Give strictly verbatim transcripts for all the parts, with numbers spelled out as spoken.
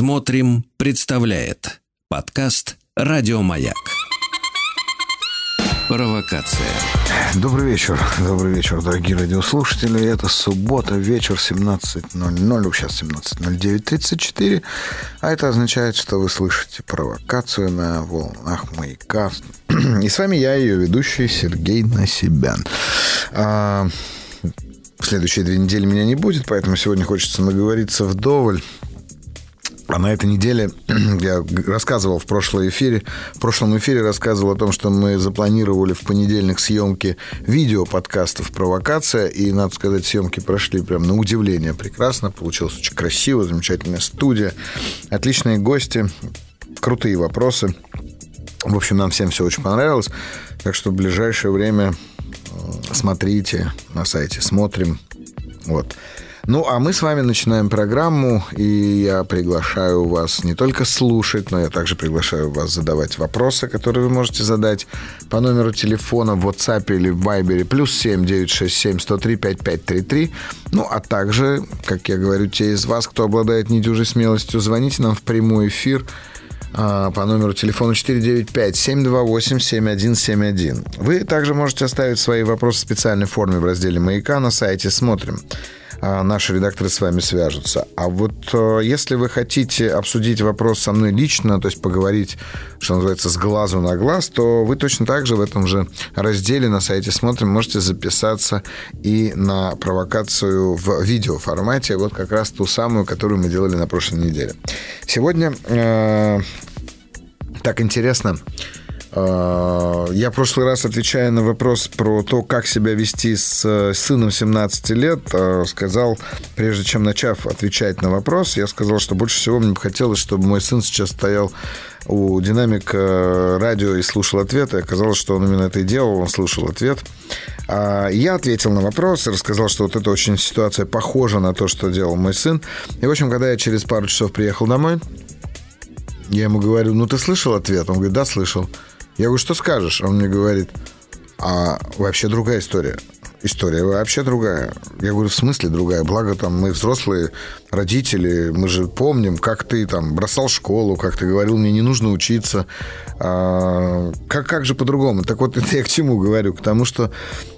Смотрим представляет подкаст «Радиомаяк». Провокация. Добрый вечер, добрый вечер, дорогие радиослушатели. Это суббота, вечер, семнадцать ноль ноль, сейчас семнадцать ноль девять тридцать четыре. А это означает, что вы слышите провокацию на волнах маяка. И с вами я, ее ведущий, Сергей Насибян. А, в следующие две недели меня не будет, поэтому сегодня хочется наговориться вдоволь. А на этой неделе я рассказывал в прошлом эфире, в прошлом эфире рассказывал о том, что мы запланировали в понедельник съемки видео подкастов «Провокация», и, надо сказать, съемки прошли прям на удивление прекрасно, получилось очень красиво, замечательная студия, отличные гости, крутые вопросы. В общем, нам всем все очень понравилось, так что в ближайшее время смотрите на сайте «Смотрим». Вот. Ну, а мы с вами начинаем программу, и я приглашаю вас не только слушать, но я также приглашаю вас задавать вопросы, которые вы можете задать по номеру телефона в WhatsApp или в Viber, плюс семь девятьсот шестьдесят семь сто три пятьдесят пять тридцать три. Ну, а также, как я говорю, те из вас, кто обладает недюжей смелостью, звоните нам в прямой эфир по номеру телефона четыре девять пять семь два восемь семь один семь один. Вы также можете оставить свои вопросы в специальной форме в разделе «Маяка» на сайте «Смотрим». Наши редакторы с вами свяжутся. А вот если вы хотите обсудить вопрос со мной лично, то есть поговорить, что называется, с глазу на глаз, то вы точно так же в этом же разделе на сайте «Смотрим» можете записаться и на провокацию в видеоформате, вот как раз ту самую, которую мы делали на прошлой неделе. Сегодня э, так интересно. Я в прошлый раз, отвечая на вопрос про то, как себя вести с сыном семнадцати лет, сказал, прежде чем начав отвечать на вопрос, я сказал, что больше всего мне бы хотелось, чтобы мой сын сейчас стоял у динамика радио и слушал ответы. Оказалось, что он именно это и делал, он слушал ответ. Я ответил на вопрос и рассказал, что вот эта очень ситуация похожа на то, что делал мой сын. И, в общем, когда я через пару часов приехал домой, я ему говорю: ну, ты слышал ответ? Он говорит: да, слышал. Я говорю: что скажешь? Он мне говорит: а вообще другая история. История вообще другая. Я говорю: в смысле другая? Благо там мы взрослые родители, мы же помним, как ты там бросал школу, как ты говорил, мне не нужно учиться. А, как, как же по-другому? Так вот, это я к чему говорю? К тому, что,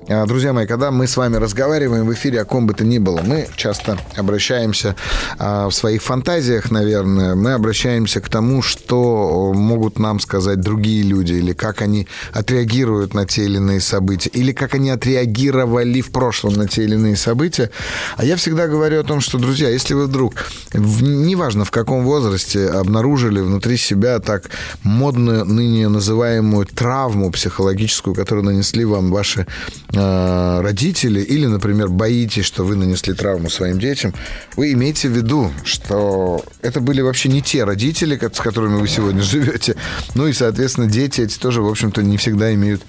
друзья мои, когда мы с вами разговариваем в эфире о ком бы то ни было, мы часто обращаемся а, в своих фантазиях, наверное, мы обращаемся к тому, что могут нам сказать другие люди, или как они отреагируют на те или иные события, или как они отреагировали в прошлом на те или иные события. А я всегда говорю о том, что, друзья, если вы вдруг, в, неважно в каком возрасте, обнаружили внутри себя так модно ныне называемую травму психологическую, которую нанесли вам ваши э, родители, или, например, боитесь, что вы нанесли травму своим детям, вы имейте в виду, что это были вообще не те родители, с которыми вы сегодня живете, ну и, соответственно, дети эти тоже, в общем-то, не всегда имеют,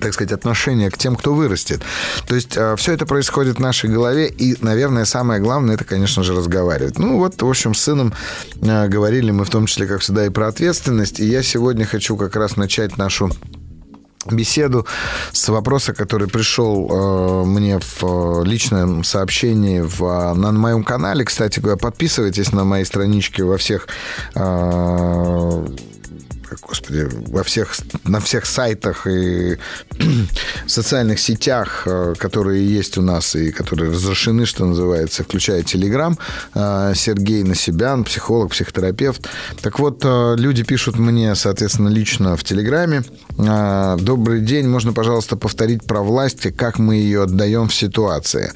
так сказать, отношение к тем, кто вырастет. То есть все это происходит в нашей голове, и, наверное, самое главное, это, конечно же, разговаривать. Ну вот, в общем, с сыном говорили мы в том числе, как всегда, и про ответственность, и я сегодня хочу как раз начать нашу беседу с вопроса, который пришел э, мне в э, личном сообщении в, на моем канале. Кстати говоря, подписывайтесь на мои странички во всех... Э, Господи, во всех, на всех сайтах и социальных сетях, которые есть у нас и которые разрешены, что называется, включая Телеграм, Сергей Насибян, психолог, психотерапевт. Так вот, люди пишут мне, соответственно, лично в Телеграме: добрый день, можно, пожалуйста, повторить про власть и как мы ее отдаем в ситуации.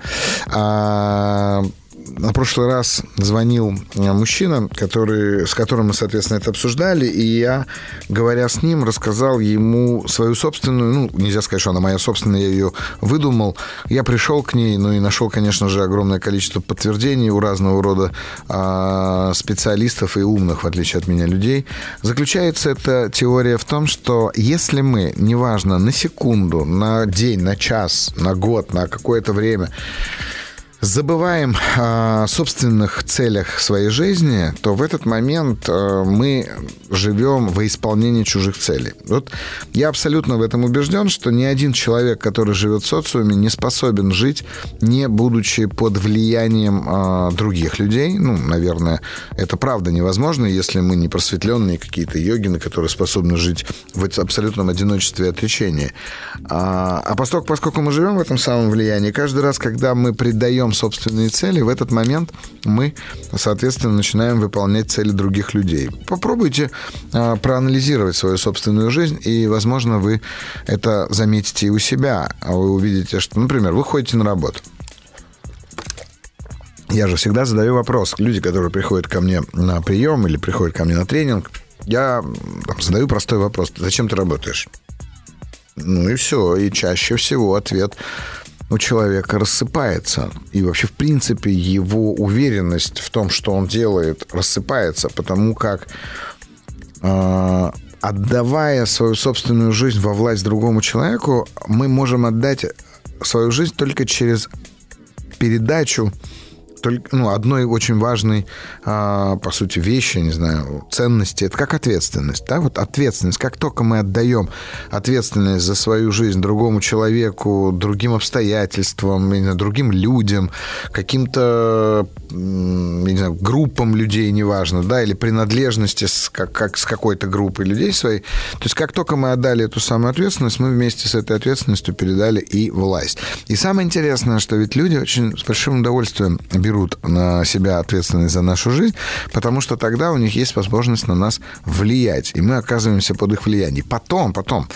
На прошлый раз звонил мужчина, который, с которым мы, соответственно, это обсуждали, и я, говоря с ним, рассказал ему свою собственную, ну, нельзя сказать, что она моя собственная, я ее выдумал. Я пришел к ней, ну, и нашел, конечно же, огромное количество подтверждений у разного рода э, специалистов и умных, в отличие от меня, людей. Заключается эта теория в том, что если мы, неважно, на секунду, на день, на час, на год, на какое-то время... забываем о собственных целях своей жизни, то в этот момент мы живем во исполнении чужих целей. Вот я абсолютно в этом убежден, что ни один человек, который живет в социуме, не способен жить, не будучи под влиянием других людей. Ну, наверное, это правда невозможно, если мы не просветленные какие-то йогины, которые способны жить в абсолютном одиночестве и отречении. А поскольку мы живем в этом самом влиянии, каждый раз, когда мы предаем собственные цели, в этот момент мы, соответственно, начинаем выполнять цели других людей. Попробуйте э, проанализировать свою собственную жизнь, и, возможно, вы это заметите и у себя. Вы увидите, что, например, вы ходите на работу. Я же всегда задаю вопрос. Люди, которые приходят ко мне на прием или приходят ко мне на тренинг, я там задаю простой вопрос. Зачем ты работаешь? Ну и все. И чаще всего ответ у человека рассыпается. И вообще, в принципе, его уверенность в том, что он делает, рассыпается, потому как, э, отдавая свою собственную жизнь во власть другому человеку, мы можем отдать свою жизнь только через передачу только, ну, одной очень важной, э, по сути, вещи, не знаю, ценности. Это как ответственность, да? Вот ответственность. Как только мы отдаем ответственность за свою жизнь другому человеку, другим обстоятельствам, другим людям, каким-то, я не знаю, группам людей, неважно, да, или принадлежности с, как, как, с какой-то группой людей своей. То есть как только мы отдали эту самую ответственность, мы вместе с этой ответственностью передали и власть. И самое интересное, что ведь люди очень с большим удовольствием берут берут на себя ответственность за нашу жизнь, потому что тогда у них есть возможность на нас влиять, и мы оказываемся под их влиянием. Потом, потом,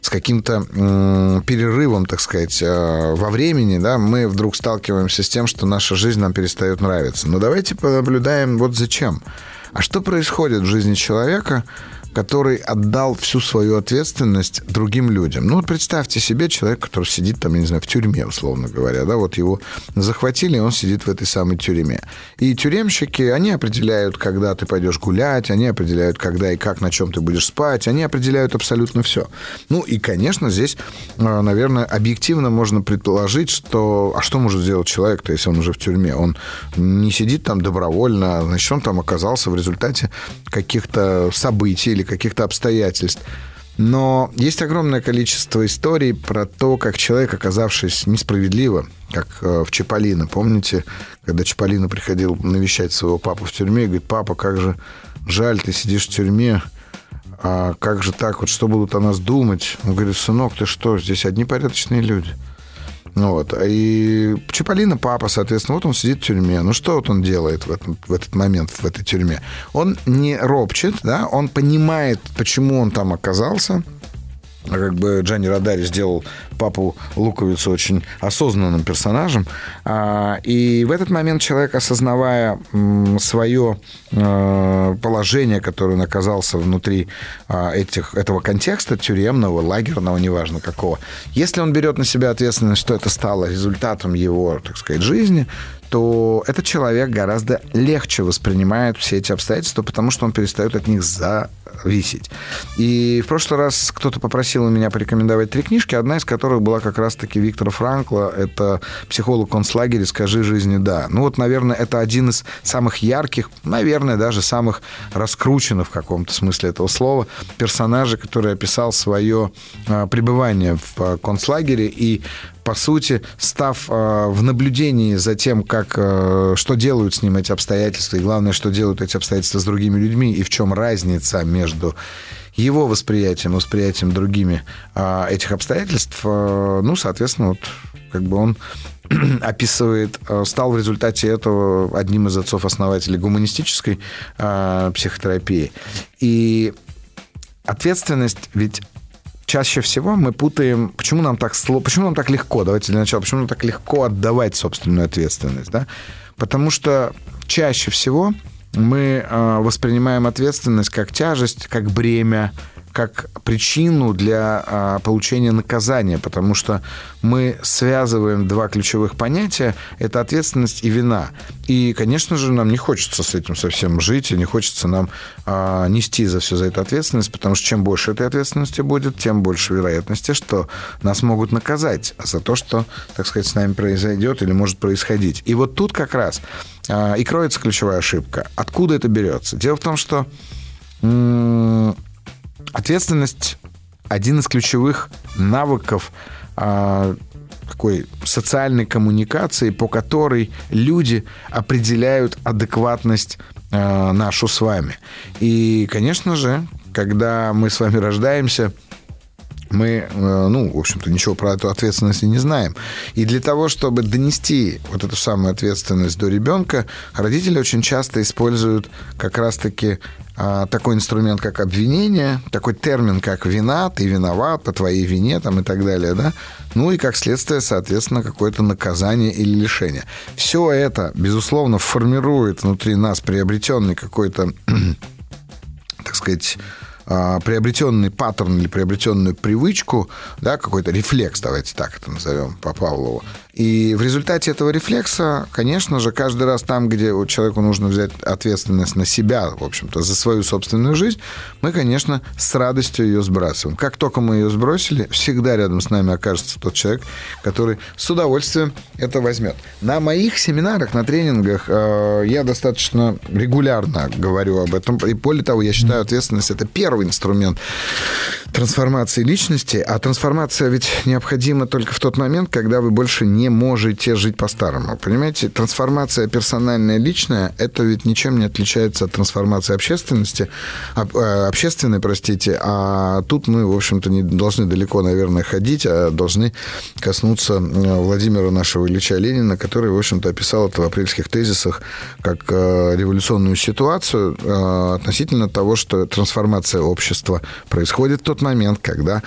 с каким-то э, перерывом, так сказать, э, во времени, да, мы вдруг сталкиваемся с тем, что наша жизнь нам перестает нравиться. Но давайте понаблюдаем, вот зачем. А что происходит в жизни человека, который отдал всю свою ответственность другим людям? Ну, вот представьте себе человека, который сидит там, я не знаю, в тюрьме, условно говоря, да, вот его захватили, и он сидит в этой самой тюрьме. И тюремщики, они определяют, когда ты пойдешь гулять, они определяют, когда и как, на чем ты будешь спать, они определяют абсолютно все. Ну, и, конечно, здесь, наверное, объективно можно предположить, что... А что может сделать человек-то, если он уже в тюрьме? Он не сидит там добровольно, значит, он там оказался в результате каких-то событий, каких-то обстоятельств. Но есть огромное количество историй про то, как человек, оказавшись несправедливо, как в Чиполлино. Помните, когда Чиполлино приходил навещать своего папу в тюрьме и говорит: папа, как же жаль, ты сидишь в тюрьме, а как же так, вот что будут о нас думать? Он говорит: сынок, ты что, здесь одни порядочные люди. Вот. И Чиполлино папа, соответственно, вот он сидит в тюрьме. Ну, что вот он делает в, этом, в этот момент в этой тюрьме? Он не ропчет, да? Он понимает, почему он там оказался. Как бы Джанни Родари сделал папу Луковицу очень осознанным персонажем. И в этот момент человек, осознавая свое положение, которое он оказался внутри этих, этого контекста, тюремного, лагерного, неважно какого, если он берет на себя ответственность, что это стало результатом его, так сказать, жизни, то этот человек гораздо легче воспринимает все эти обстоятельства, потому что он перестает от них зависеть. И в прошлый раз кто-то попросил меня порекомендовать три книжки, одна из которых была как раз-таки Виктора Франкла. Это «Психолог концлагеря. Скажи жизни да». Ну вот, наверное, это один из самых ярких, наверное, даже самых раскрученных в каком-то смысле этого слова персонажей, который описал свое пребывание в концлагере и, по сути, став э, в наблюдении за тем, как, э, что делают с ним эти обстоятельства, и главное, что делают эти обстоятельства с другими людьми, и в чем разница между его восприятием и восприятием другими э, этих обстоятельств, э, ну, соответственно, вот, как бы он описывает, э, стал в результате этого одним из отцов-основателей гуманистической э, психотерапии. И ответственность ведь... Чаще всего мы путаем, почему нам так почему нам так легко, давайте для начала, почему нам так легко отдавать собственную ответственность, да? Потому что чаще всего мы воспринимаем ответственность как тяжесть, как бремя, как причину для получения наказания, потому что мы связываем два ключевых понятия – это ответственность и вина. И, конечно же, нам не хочется с этим совсем жить, и не хочется нам а, нести за все за это ответственность, потому что чем больше этой ответственности будет, тем больше вероятности, что нас могут наказать за то, что, так сказать, с нами произойдет или может происходить. И вот тут как раз а, и кроется ключевая ошибка. Откуда это берется? Дело в том, что м- ответственность – один из ключевых навыков а, такой социальной коммуникации, по которой люди определяют адекватность э, нашу с вами. И, конечно же, когда мы с вами рождаемся, мы, э, ну, в общем-то, ничего про эту ответственность и не знаем. И для того, чтобы донести вот эту самую ответственность до ребенка, родители очень часто используют как раз-таки э, такой инструмент, как обвинение, такой термин, как вина, ты виноват, по твоей вине там, и так далее, да? Ну и, как следствие, соответственно, какое-то наказание или лишение. Все это, безусловно, формирует внутри нас приобретенный какой-то, так сказать, приобретенный паттерн или приобретенную привычку, да, какой-то рефлекс, давайте так это назовем по Павлову. И в результате этого рефлекса, конечно же, каждый раз там, где человеку нужно взять ответственность на себя, в общем-то, за свою собственную жизнь, мы, конечно, с радостью ее сбрасываем. Как только мы ее сбросили, всегда рядом с нами окажется тот человек, который с удовольствием это возьмет. На моих семинарах, на тренингах э, я достаточно регулярно говорю об этом. И более того, я считаю, ответственность – это первый инструмент трансформации личности. А трансформация ведь необходима только в тот момент, когда вы больше не не можете жить по-старому. Понимаете, трансформация персональная, личная, это ведь ничем не отличается от трансформации общественности, об, общественной, простите, а тут мы, в общем-то, не должны далеко, наверное, ходить, а должны коснуться Владимира нашего Ильича Ленина, который, в общем-то, описал это в апрельских тезисах как революционную ситуацию относительно того, что трансформация общества происходит в тот момент, когда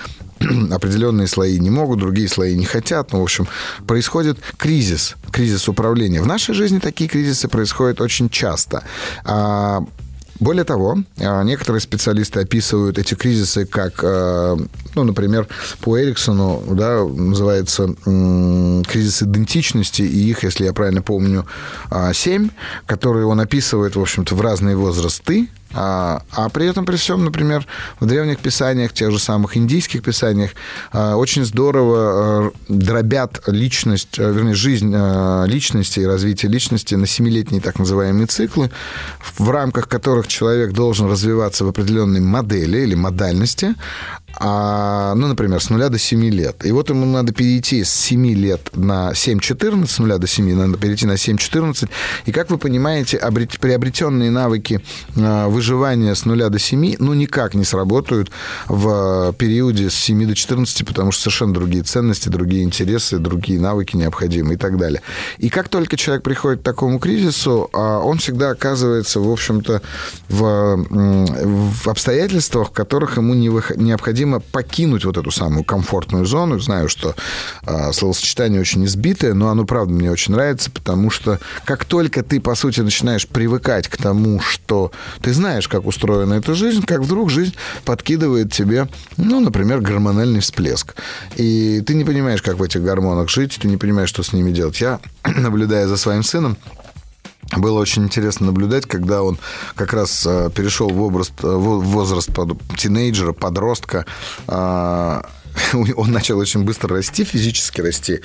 определенные слои не могут, другие слои не хотят. Ну, в общем, происходит кризис, кризис управления. В нашей жизни такие кризисы происходят очень часто. Более того, некоторые специалисты описывают эти кризисы как, ну, например, по Эриксону, да, называется кризис идентичности, и их, если я правильно помню, семь, которые он описывает, в общем-то, в разные возрасты. А, а при этом, при всем, например, в древних писаниях, тех же самых индийских писаниях, очень здорово дробят личность, вернее, жизнь личности и развитие личности на семилетние так называемые циклы, в рамках которых человек должен развиваться в определенной модели или модальности, а, ну, например, с нуля до семи лет. И вот ему надо перейти с семи лет на семь-четырнадцать, с нуля до семи, надо перейти на семь-четырнадцать. И, как вы понимаете, обрет, приобретенные навыки а, выживания с нуля до семи, ну, никак не сработают в периоде с семи до четырнадцати, потому что совершенно другие ценности, другие интересы, другие навыки необходимы и так далее. И как только человек приходит к такому кризису, а, он всегда оказывается, в общем-то, в, в обстоятельствах, в которых ему не выход... необходимо покинуть вот эту самую комфортную зону. Знаю, что э, словосочетание очень избитое, но оно, правда, мне очень нравится, потому что как только ты, по сути, начинаешь привыкать к тому, что ты знаешь, как устроена эта жизнь, как вдруг жизнь подкидывает тебе, ну, например, гормональный всплеск. И ты не понимаешь, как в этих гормонах жить, ты не понимаешь, что с ними делать. Я, наблюдая за своим сыном, было очень интересно наблюдать, когда он как раз перешел в, образ, в возраст тинейджера, подростка. Он начал очень быстро расти, физически расти,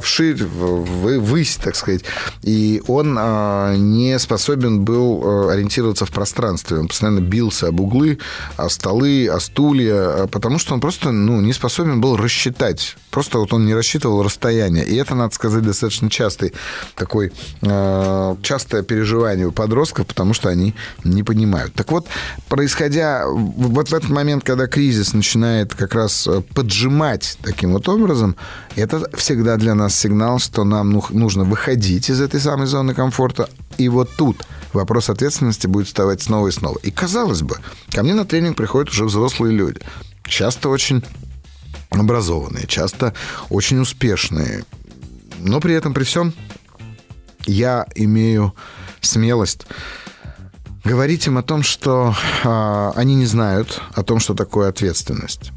вширь, ввысь, так сказать. И он не способен был ориентироваться в пространстве. Он постоянно бился об углы, о столы, о стулья, потому что он просто, ну, не способен был рассчитать. Просто вот он не рассчитывал расстояние. И это, надо сказать, достаточно частый такой, частое переживание у подростков, потому что они не понимают. Так вот, происходя вот в этот момент, когда кризис начинает как раз поджимать таким вот образом, это всегда для нас сигнал, что нам нужно выходить из этой самой зоны комфорта. И вот тут вопрос ответственности будет вставать снова и снова. И, казалось бы, ко мне на тренинг приходят уже взрослые люди. Часто очень образованные, часто очень успешные. Но при этом, при всем, я имею смелость говорить им о том, что э, они не знают, о том, что такое ответственность.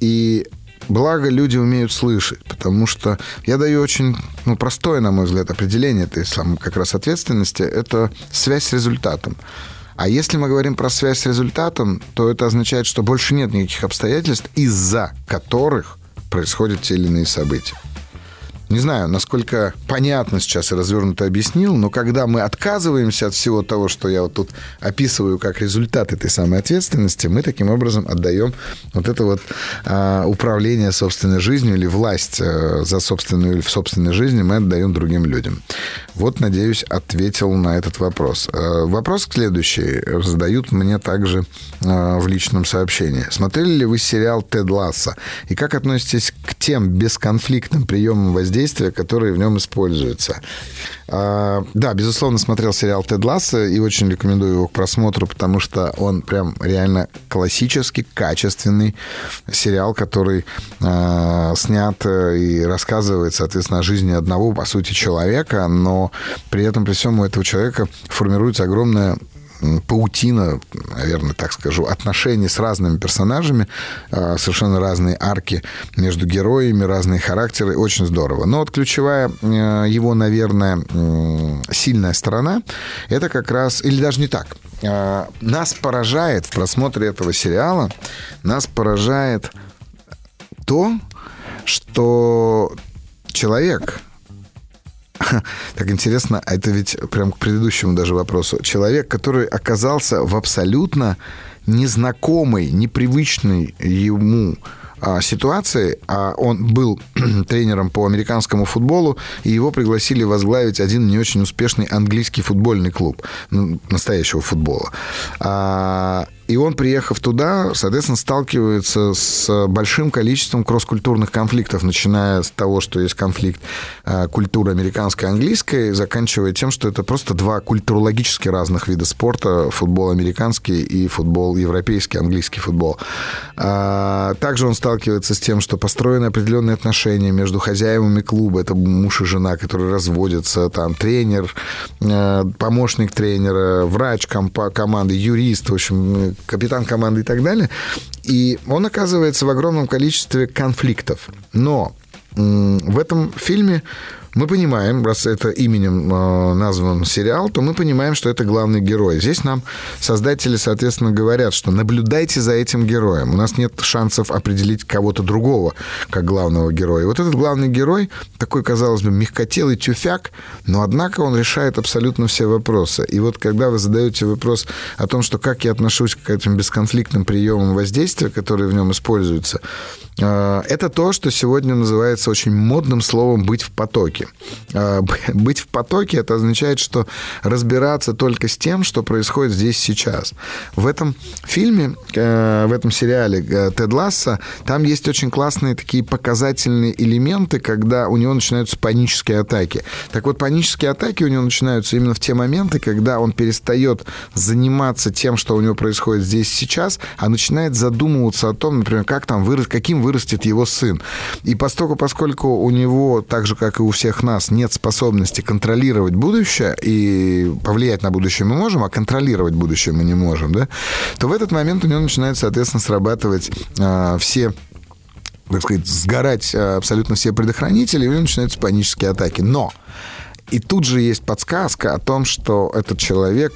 И благо люди умеют слышать, потому что я даю очень ну, простое, на мой взгляд, определение этой самой как раз ответственности. Это связь с результатом. А если мы говорим про связь с результатом, то это означает, что больше нет никаких обстоятельств, из-за которых происходят те или иные события. Не знаю, насколько понятно сейчас и развернуто объяснил, но когда мы отказываемся от всего того, что я вот тут описываю как результат этой самой ответственности, мы таким образом отдаем вот это вот а, управление собственной жизнью или власть а, за собственную или в собственной жизни мы отдаем другим людям. Вот, надеюсь, ответил на этот вопрос. А, вопрос следующий задают мне также а, в личном сообщении. Смотрели ли вы сериал «Тед Лассо» и как относитесь к тем бесконфликтным приемам воздействия, действия, которые в нем используются. А, да, безусловно, смотрел сериал «Тед Лассо» и очень рекомендую его к просмотру, потому что он прям реально классический, качественный сериал, который а, снят и рассказывает, соответственно, о жизни одного, по сути, человека, но при этом, при всем у этого человека формируется огромная паутина, наверное, так скажу, отношений с разными персонажами, совершенно разные арки между героями, разные характеры, очень здорово. Но вот ключевая его, наверное, сильная сторона, это как раз, или даже не так, нас поражает в просмотре этого сериала, нас поражает то, что человек... Так интересно, а это ведь прям к предыдущему даже вопросу. Человек, который оказался в абсолютно незнакомой, непривычной ему а, ситуации, а он был тренером по американскому футболу, и его пригласили возглавить один не очень успешный английский футбольный клуб, ну, настоящего футбола. А, и он, приехав туда, соответственно, сталкивается с большим количеством кросс-культурных конфликтов, начиная с того, что есть конфликт культуры американской и английской, заканчивая тем, что это просто два культурологически разных вида спорта, футбол американский и футбол европейский, английский футбол. Также он сталкивается с тем, что построены определенные отношения между хозяевами клуба, это муж и жена, которые разводятся, там тренер, помощник тренера, врач команды, юрист, в общем, капитан команды и так далее. И он оказывается в огромном количестве конфликтов. Но в этом фильме мы понимаем, раз это именем назван сериал, то мы понимаем, что это главный герой. Здесь нам создатели, соответственно, говорят, что наблюдайте за этим героем. У нас нет шансов определить кого-то другого как главного героя. И вот этот главный герой, такой, казалось бы, мягкотелый тюфяк, но, однако, он решает абсолютно все вопросы. И вот когда вы задаете вопрос о том, что как я отношусь к этим бесконфликтным приемам воздействия, которые в нем используются, это то, что сегодня называется очень модным словом «быть в потоке». Быть в потоке — это означает, что разбираться только с тем, что происходит здесь сейчас. В этом фильме, в этом сериале «Тед Лассо» там есть очень классные такие показательные элементы, когда у него начинаются панические атаки. Так вот, панические атаки у него начинаются именно в те моменты, когда он перестает заниматься тем, что у него происходит здесь сейчас, а начинает задумываться о том, например, как там вырастет, каким вырастет его сын. И поскольку, поскольку у него, так же, как и у всех нас нет способности контролировать будущее, и повлиять на будущее мы можем, а контролировать будущее мы не можем, да, то в этот момент у него начинает, соответственно, срабатывать э, все, так сказать, сгорать э, абсолютно все предохранители, и у него начинаются панические атаки. Но и тут же есть подсказка о том, что этот человек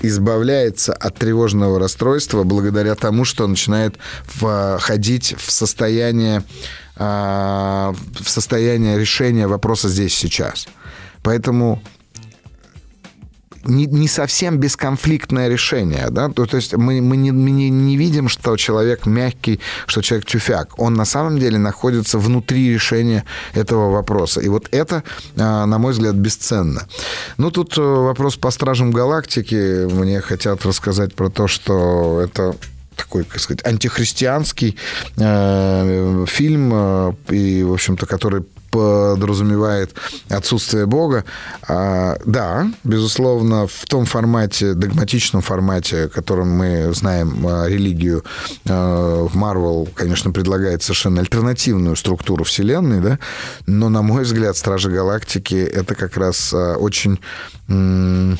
избавляется от тревожного расстройства благодаря тому, что начинает входить в состояние, в состояние решения вопроса здесь сейчас. Поэтому не, не совсем бесконфликтное решение. Да? То, то есть мы, мы, не, мы не видим, что человек мягкий, что человек тюфяк. Он на самом деле находится внутри решения этого вопроса. И вот это, на мой взгляд, бесценно. Ну, тут вопрос по «Стражам Галактики». Мне хотят рассказать про то, что это... такой, как сказать, антихристианский э, фильм, э, и, в общем-то, который подразумевает отсутствие Бога. А, да, безусловно, в том формате, догматичном формате, которым мы знаем э, религию, э, Marvel, конечно, предлагает совершенно альтернативную структуру Вселенной, да? Но, на мой взгляд, «Стражи Галактики» — это как раз э, очень э,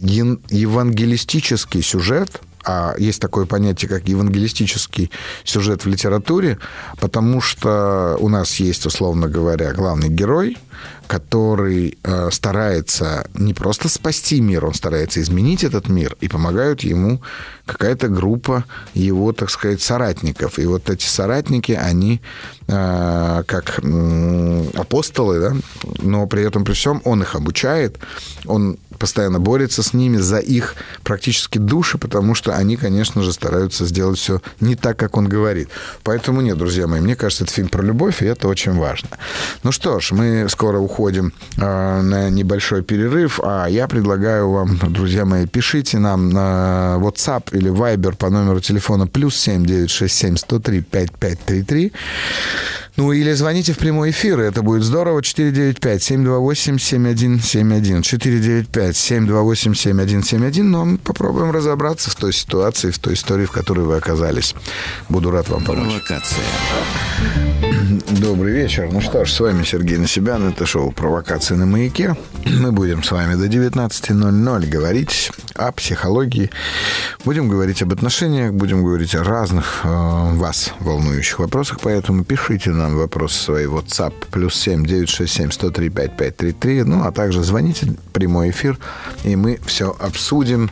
евангелистический сюжет, а есть такое понятие, как евангелистический сюжет в литературе, потому что у нас есть, условно говоря, главный герой, который э, старается не просто спасти мир, он старается изменить этот мир, и помогают ему какая-то группа его, так сказать, соратников. И вот эти соратники, они э, как э, апостолы, да, но при этом при всем он их обучает, он постоянно борется с ними за их практически души, потому что они, конечно же, стараются сделать все не так, как он говорит. Поэтому нет, друзья мои, мне кажется, это фильм про любовь, и это очень важно. Ну что ж, мы скоро уходим э, на небольшой перерыв, а я предлагаю вам, друзья мои, пишите нам на WhatsApp или Viber по номеру телефона плюс семь девятьсот шестьдесят семь сто три пятьдесят пять тридцать три. Ну, или звоните в прямой эфир, это будет здорово. четыре девять пять семь два восемь семь один семь один. четыре девять пять семь два восемь семь один семь один. Но мы попробуем разобраться в той ситуации, в той истории, в которой вы оказались. Буду рад вам помочь. Провокация. Добрый вечер. Ну что ж, с вами Сергей Насибян. Это шоу «Провокация на маяке». Мы будем с вами до девятнадцати ноль-ноль говорить о психологии. Будем говорить об отношениях, будем говорить о разных э, вас волнующих вопросах. Поэтому пишите нам вопросы свои в WhatsApp плюс семь девятьсот шестьдесят семь сто три пятьдесят пять тридцать три. Ну, а также звоните в прямой эфир, и мы все обсудим.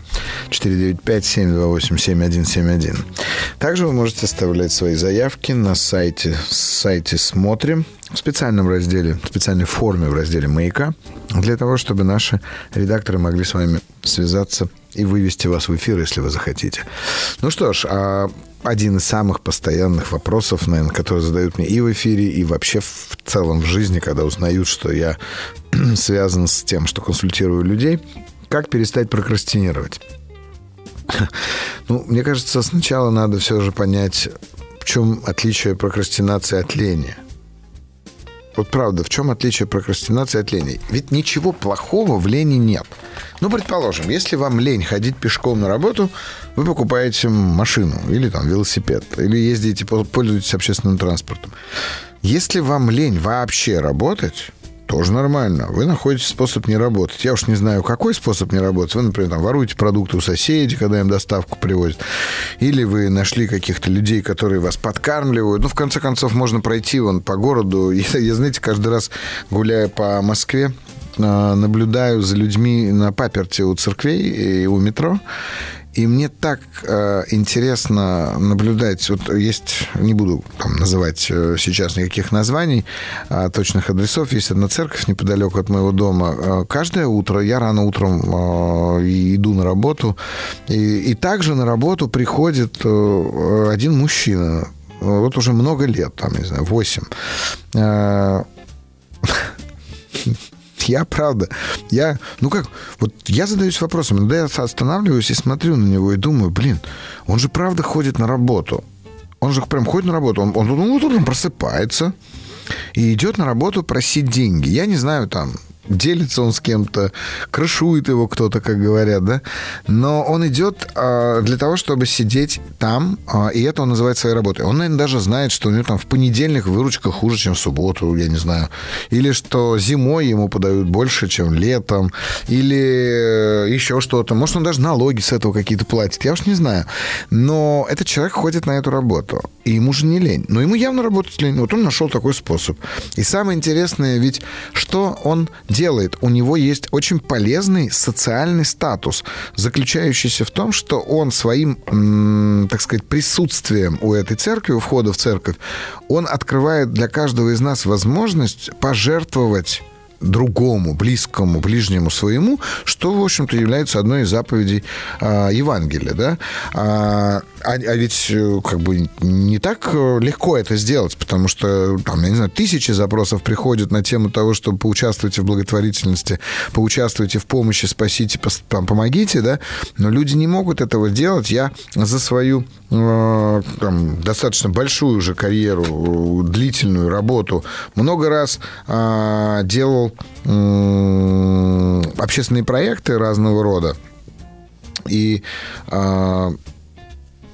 четыре девять пять семь два восемь семь один семь один. Также вы можете оставлять свои заявки на сайте, сайте «Смотрим», в специальном разделе, в специальной форме в разделе «Маяка», для того, чтобы наши редакторы могли с вами связаться и вывести вас в эфир, если вы захотите. Ну что ж, а один из самых постоянных вопросов, наверное, которые задают мне и в эфире, и вообще в целом в жизни, когда узнают, что я связан с тем, что консультирую людей, как перестать прокрастинировать? Ну, мне кажется, сначала надо все же понять, в чем отличие прокрастинации от лени. Вот правда, в чем отличие прокрастинации от лени? Ведь ничего плохого в лени нет. Ну, предположим, если вам лень ходить пешком на работу, вы покупаете машину или там велосипед, или ездите, пользуетесь общественным транспортом. Если вам лень вообще работать, тоже нормально. Вы находите способ не работать. Я уж не знаю, какой способ не работать. Вы, например, там, воруете продукты у соседей, когда им доставку привозят. Или вы нашли каких-то людей, которые вас подкармливают. Ну, в конце концов, можно пройти вон по городу. Я, я знаете, каждый раз, гуляя по Москве, наблюдаю за людьми на паперти у церквей и у метро. И мне так э, интересно наблюдать, вот есть, не буду там называть сейчас никаких названий, а, точных адресов, есть одна церковь неподалеку от моего дома. Каждое утро, я рано утром э, иду на работу, и, и также на работу приходит э, один мужчина, вот уже много лет, там, не знаю, восемь. Я, правда, я, ну как, вот я задаюсь вопросом, иногда я останавливаюсь и смотрю на него и думаю, блин, он же правда ходит на работу. Он же прям ходит на работу, он, он, он, он, он просыпается и идет на работу просить деньги. Я не знаю, там, делится он с кем-то, крышует его кто-то, как говорят, да, но он идет э, для того, чтобы сидеть там, э, и это он называет своей работой. Он, наверное, даже знает, что у него там в понедельник выручка хуже, чем в субботу, я не знаю, или что зимой ему подают больше, чем летом, или еще что-то. Может, он даже налоги с этого какие-то платит, я уж не знаю. Но этот человек ходит на эту работу, и ему же не лень. Но ему явно работать лень. Вот он нашел такой способ. И самое интересное ведь, что он делает. У него есть очень полезный социальный статус, заключающийся в том, что он своим, так сказать, присутствием у этой церкви, у входа в церковь, он открывает для каждого из нас возможность пожертвовать другому, близкому, ближнему своему, что, в общем-то, является одной из заповедей э, Евангелия, да? А, а, а ведь как бы не так легко это сделать, потому что, там, я не знаю, тысячи запросов приходят на тему того, что поучаствуйте в благотворительности, поучаствуйте в помощи, спасите, там, помогите, да? Но люди не могут этого делать. Я за свою э, там, достаточно большую уже карьеру, длительную работу много раз э, делал общественные проекты разного рода. И э,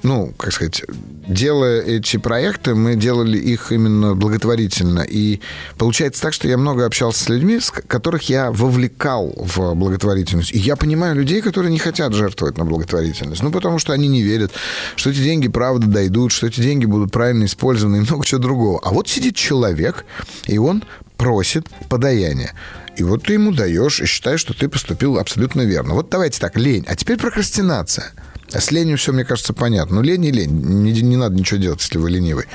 ну, как сказать, делая эти проекты, мы делали их именно благотворительно. И получается так, что я много общался с людьми, которых я вовлекал в благотворительность. И я понимаю людей, которые не хотят жертвовать на благотворительность. Ну, потому что они не верят, что эти деньги правда дойдут, что эти деньги будут правильно использованы и много чего другого. А вот сидит человек, и он просит подаяния. И вот ты ему даешь, и считаешь, что ты поступил абсолютно верно. Вот давайте так, лень. А теперь прокрастинация. С ленью все, мне кажется, понятно. Ну, лень и лень. Не, не надо ничего делать, если вы ленивый.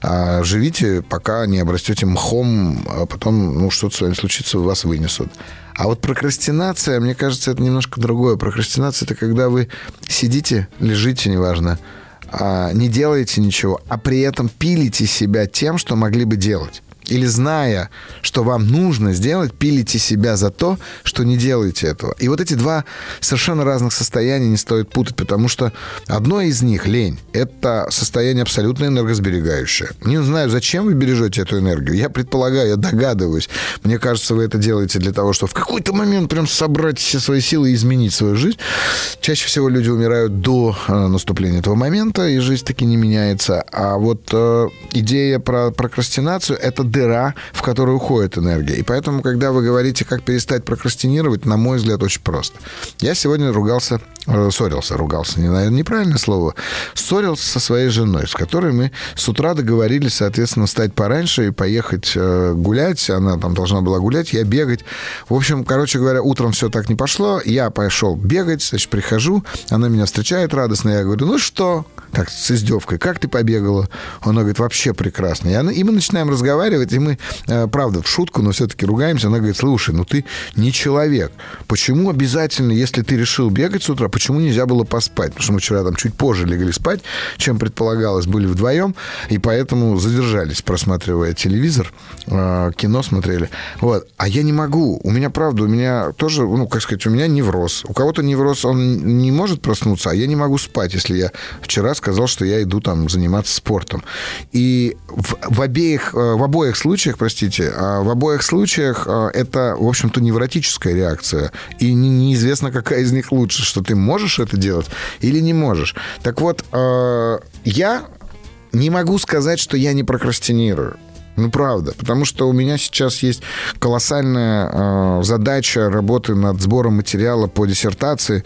А, живите, пока не обрастете мхом, а потом, ну, что-то с вами случится, вас вынесут. А вот прокрастинация, мне кажется, это немножко другое. Прокрастинация – это когда вы сидите, лежите, неважно, а не делаете ничего, а при этом пилите себя тем, что могли бы делать. Или, зная, что вам нужно сделать, пилите себя за то, что не делаете этого. И вот эти два совершенно разных состояния не стоит путать, потому что одно из них, лень, это состояние абсолютно энергосберегающее. Не знаю, зачем вы бережете эту энергию. Я предполагаю, я догадываюсь. Мне кажется, вы это делаете для того, чтобы в какой-то момент прям собрать все свои силы и изменить свою жизнь. Чаще всего люди умирают до наступления этого момента, и жизнь таки не меняется. А вот э, идея про прокрастинацию – это дыра, в которую уходит энергия. И поэтому, когда вы говорите, как перестать прокрастинировать, на мой взгляд, очень просто. Я сегодня ругался, э, ссорился, ругался, не, наверное, неправильное слово, ссорился со своей женой, с которой мы с утра договорились, соответственно, встать пораньше и поехать э, гулять. Она там должна была гулять, я бегать. В общем, короче говоря, утром все так не пошло. Я пошел бегать, значит, прихожу, она меня встречает радостно, я говорю, ну что? Так, с издевкой, как ты побегала? Она говорит, вообще прекрасно. И, она, и мы начинаем разговаривать, и мы, правда, в шутку, но все-таки ругаемся. Она говорит, слушай, ну ты не человек. Почему обязательно, если ты решил бегать с утра, почему нельзя было поспать? Потому что мы вчера там чуть позже легли спать, чем предполагалось, были вдвоем, и поэтому задержались, просматривая телевизор, кино смотрели. Вот. А я не могу. У меня, правда, у меня тоже, ну, как сказать, у меня невроз. У кого-то невроз, он не может проснуться, а я не могу спать, если я вчера сказал, что я иду там заниматься спортом. И в, в обеих, в обоих случаях, простите, в обоих случаях это, в общем-то, невротическая реакция. И неизвестно, какая из них лучше, что ты можешь это делать или не можешь. Так вот, я не могу сказать, что я не прокрастинирую. Ну, правда. Потому что у меня сейчас есть колоссальная задача работы над сбором материала по диссертации.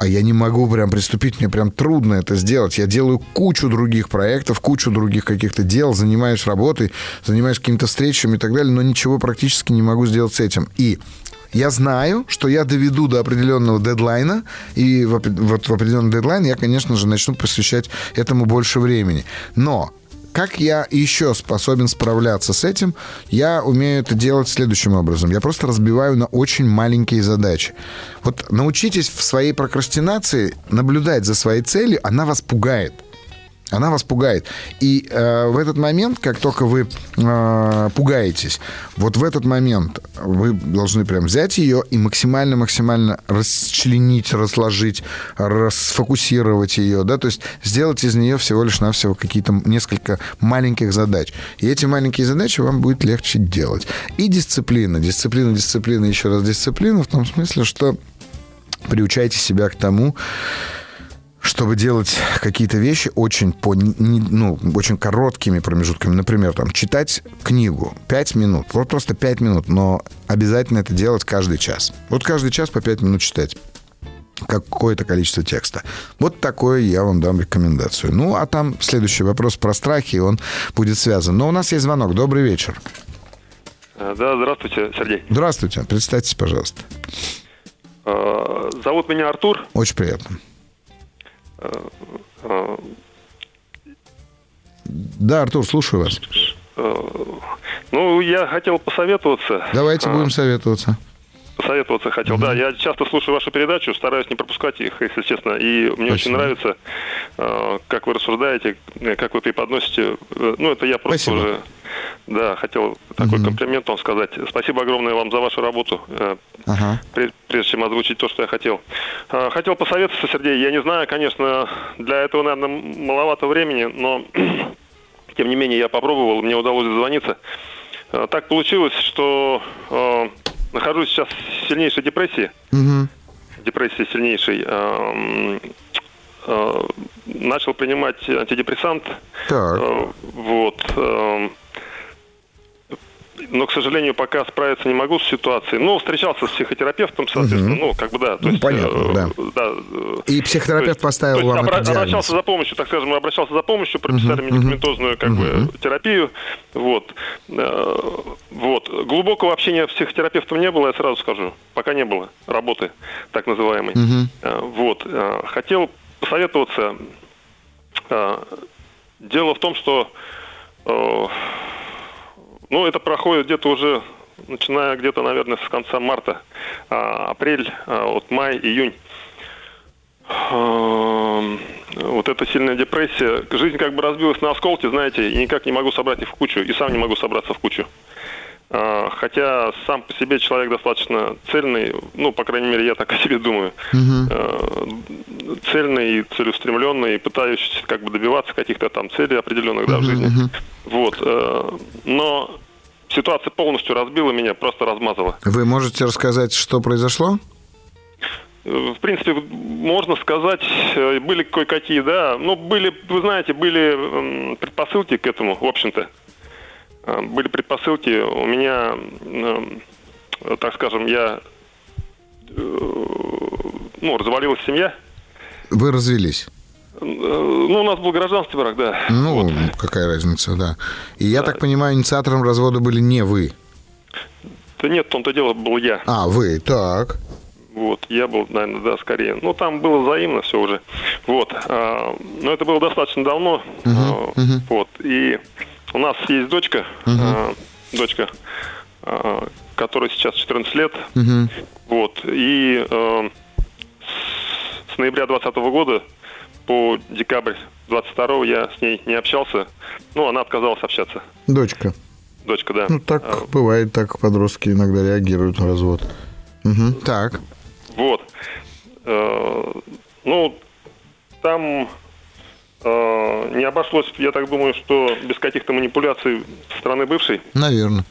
А я не могу прям приступить, мне прям трудно это сделать. Я делаю кучу других проектов, кучу других каких-то дел, занимаюсь работой, занимаюсь какими-то встречами и так далее, но ничего практически не могу сделать с этим. И я знаю, что я доведу до определенного дедлайна, и в, вот в определенный дедлайн я, конечно же, начну посвящать этому больше времени. Но как я еще способен справляться с этим? Я умею это делать следующим образом. Я просто разбиваю на очень маленькие задачи. Вот научитесь в своей прокрастинации наблюдать за своей целью. Она вас пугает. Она вас пугает. И э, в этот момент, как только вы э, пугаетесь, вот в этот момент вы должны прям взять ее и максимально-максимально расчленить, разложить, расфокусировать ее, да, то есть сделать из нее всего лишь навсего какие-то несколько маленьких задач. И эти маленькие задачи вам будет легче делать. И дисциплина, дисциплина, дисциплина, еще раз дисциплина, в том смысле, что приучайте себя к тому, чтобы делать какие-то вещи очень, по, не, ну, очень короткими промежутками. Например, там, читать книгу пять минут. Вот просто пять минут, но обязательно это делать каждый час. Вот каждый час по пять минут читать какое-то количество текста. Вот такое я вам дам рекомендацию. Ну, а там следующий вопрос про страхи, и он будет связан. Но у нас есть звонок. Добрый вечер. Да, здравствуйте, Сергей. Здравствуйте. Представьтесь, пожалуйста. Зовут меня Артур. Очень приятно. Да, Артур, слушаю вас. Ну, я хотел посоветоваться. Давайте будем советоваться. Посоветоваться хотел, mm-hmm. да. Я часто слушаю вашу передачу, стараюсь не пропускать их, если честно. И мне Спасибо. Очень нравится, как вы рассуждаете, как вы преподносите. Ну, это я просто Спасибо. Уже... Да, хотел такой mm-hmm. комплимент вам сказать. Спасибо огромное вам за вашу работу, uh-huh. прежде чем озвучить то, что я хотел. Хотел посоветоваться, Сергей. Я не знаю, конечно, для этого, наверное, маловато времени, но, тем не менее, я попробовал, мне удалось дозвониться. Так получилось, что э, нахожусь сейчас в сильнейшей депрессии. Mm-hmm. Депрессии сильнейшей. Э, э, начал принимать антидепрессант. Так. Вот. Но, к сожалению, пока справиться не могу с ситуацией. Но встречался с психотерапевтом, соответственно, угу. ну, как бы, да. То ну, есть, понятно, да. да. И психотерапевт то поставил то вам обра- этот обращался за помощью, так скажем, обращался за помощью, прописали угу. медикаментозную, как угу. бы, терапию. Вот. Вот. Глубокого общения с психотерапевтом не было, я сразу скажу. Пока не было работы, так называемой. Угу. Вот. Хотел посоветоваться. Дело в том, что... Ну, это проходит где-то уже, начиная где-то, наверное, с конца марта, а, апрель, а, вот май, июнь. А, вот эта сильная депрессия. Жизнь как бы разбилась на осколки, знаете, и никак не могу собрать их в кучу, и сам не могу собраться в кучу. А, хотя сам по себе человек достаточно цельный, ну, по крайней мере, я так о себе думаю. Угу. А, цельный и целеустремленный, и пытающийся как бы добиваться каких-то там целей определенных, да, в жизни. Угу. Вот, э, но ситуация полностью разбила меня, просто размазала. Вы можете рассказать, что произошло? В принципе, можно сказать, были кое-какие, да, но были, вы знаете, были предпосылки к этому, в общем-то. Были предпосылки, у меня, э, так скажем, я, э, ну, развалилась семья. Вы развелись? Ну, у нас был гражданский брак, да. Ну, вот. Какая разница, да. И я да. так понимаю, инициатором развода были не вы? Да нет, в том-то дело был я. А, вы, так. Вот, я был, наверное, да, скорее. Ну, там было взаимно все уже. Вот. Но это было достаточно давно. Угу, вот. Угу. И у нас есть дочка, угу. дочка, которой сейчас четырнадцать лет. Угу. Вот. И с ноября двадцатого года по декабрь двадцать второго я с ней не общался. Ну, она отказалась общаться. Дочка. Дочка, да. Ну, так а... бывает, так подростки иногда реагируют на развод. Угу. Так. Вот. Э-э- ну, там э- не обошлось, я так думаю, что без каких-то манипуляций со стороны бывшей. Наверное.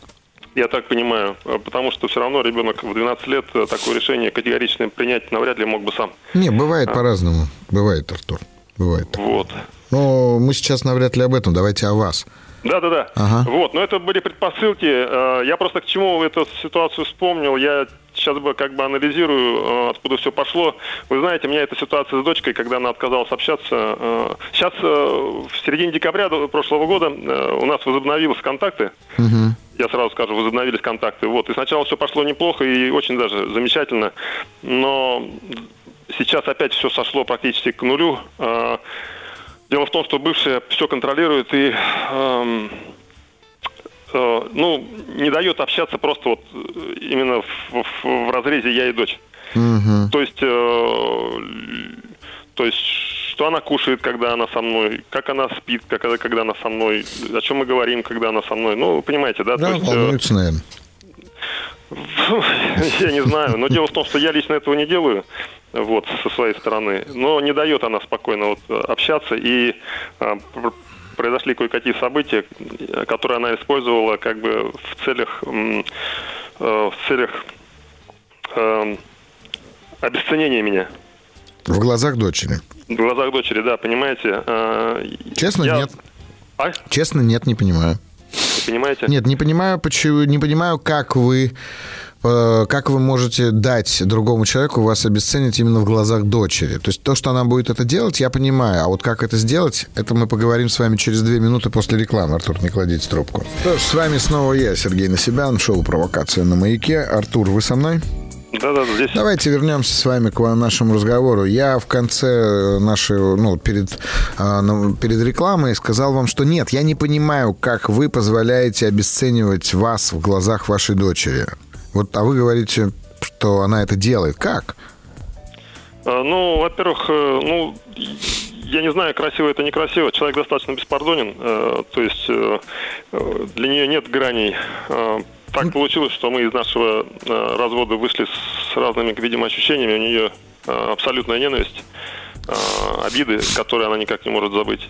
Я так понимаю, потому что все равно ребенок в двенадцать лет такое решение категоричное принять навряд ли мог бы сам. Не, бывает а. по-разному. Бывает, Артур. Бывает. Вот. Но мы сейчас навряд ли об этом. Давайте о вас. Да-да-да. Ага. Вот. Но это были предпосылки. Я просто к чему эту ситуацию вспомнил. Я сейчас бы как бы анализирую, откуда все пошло. Вы знаете, у меня эта ситуация с дочкой, когда она отказалась общаться. Сейчас в середине декабря прошлого года у нас возобновились контакты. Угу. Я сразу скажу, возобновились контакты. Вот. И сначала все пошло неплохо и очень даже замечательно. Но сейчас опять все сошло практически к нулю. Дело в том, что бывшая все контролирует и ну, не дает общаться просто вот именно в, в, в разрезе «я и дочь». Угу. То есть, то есть, что она кушает, когда она со мной, как она спит, как, когда она со мной, о чем мы говорим, когда она со мной. Ну, вы понимаете, да? Да, волнуется, наверное. Я не знаю, но дело в том, что я лично этого не делаю, вот, со своей стороны. Но не дает она спокойно вот, общаться, и а, произошли кое-какие события, которые она использовала как бы в целях, м, э, в целях э, обесценения меня. В глазах дочери? В глазах дочери, да, понимаете. Э, Честно, я... нет. А? Честно, нет, не понимаю. Понимаете? Нет, не понимаю, почему, не понимаю, как вы, э, как вы можете дать другому человеку вас обесценить именно в глазах дочери. То есть то, что она будет это делать, я понимаю. А вот как это сделать, это мы поговорим с вами через две минуты после рекламы. Артур, не кладите трубку. Что ж, с вами снова я, Сергей Насибян, шоу «Провокация» на «Маяке». Артур, вы со мной? Да, да, здесь. Давайте вернемся с вами к нашему разговору. Я в конце нашей, ну, перед, перед рекламой сказал вам, что нет, я не понимаю, как вы позволяете обесценивать вас в глазах вашей дочери. Вот, а вы говорите, что она это делает. Как? Ну, во-первых, ну, я не знаю, красиво это некрасиво. Человек достаточно беспардонен. То есть для нее нет граней. Так получилось, что мы из нашего э, развода вышли с разными, видимо, ощущениями. У нее э, абсолютная ненависть, э, обиды, которые она никак не может забыть.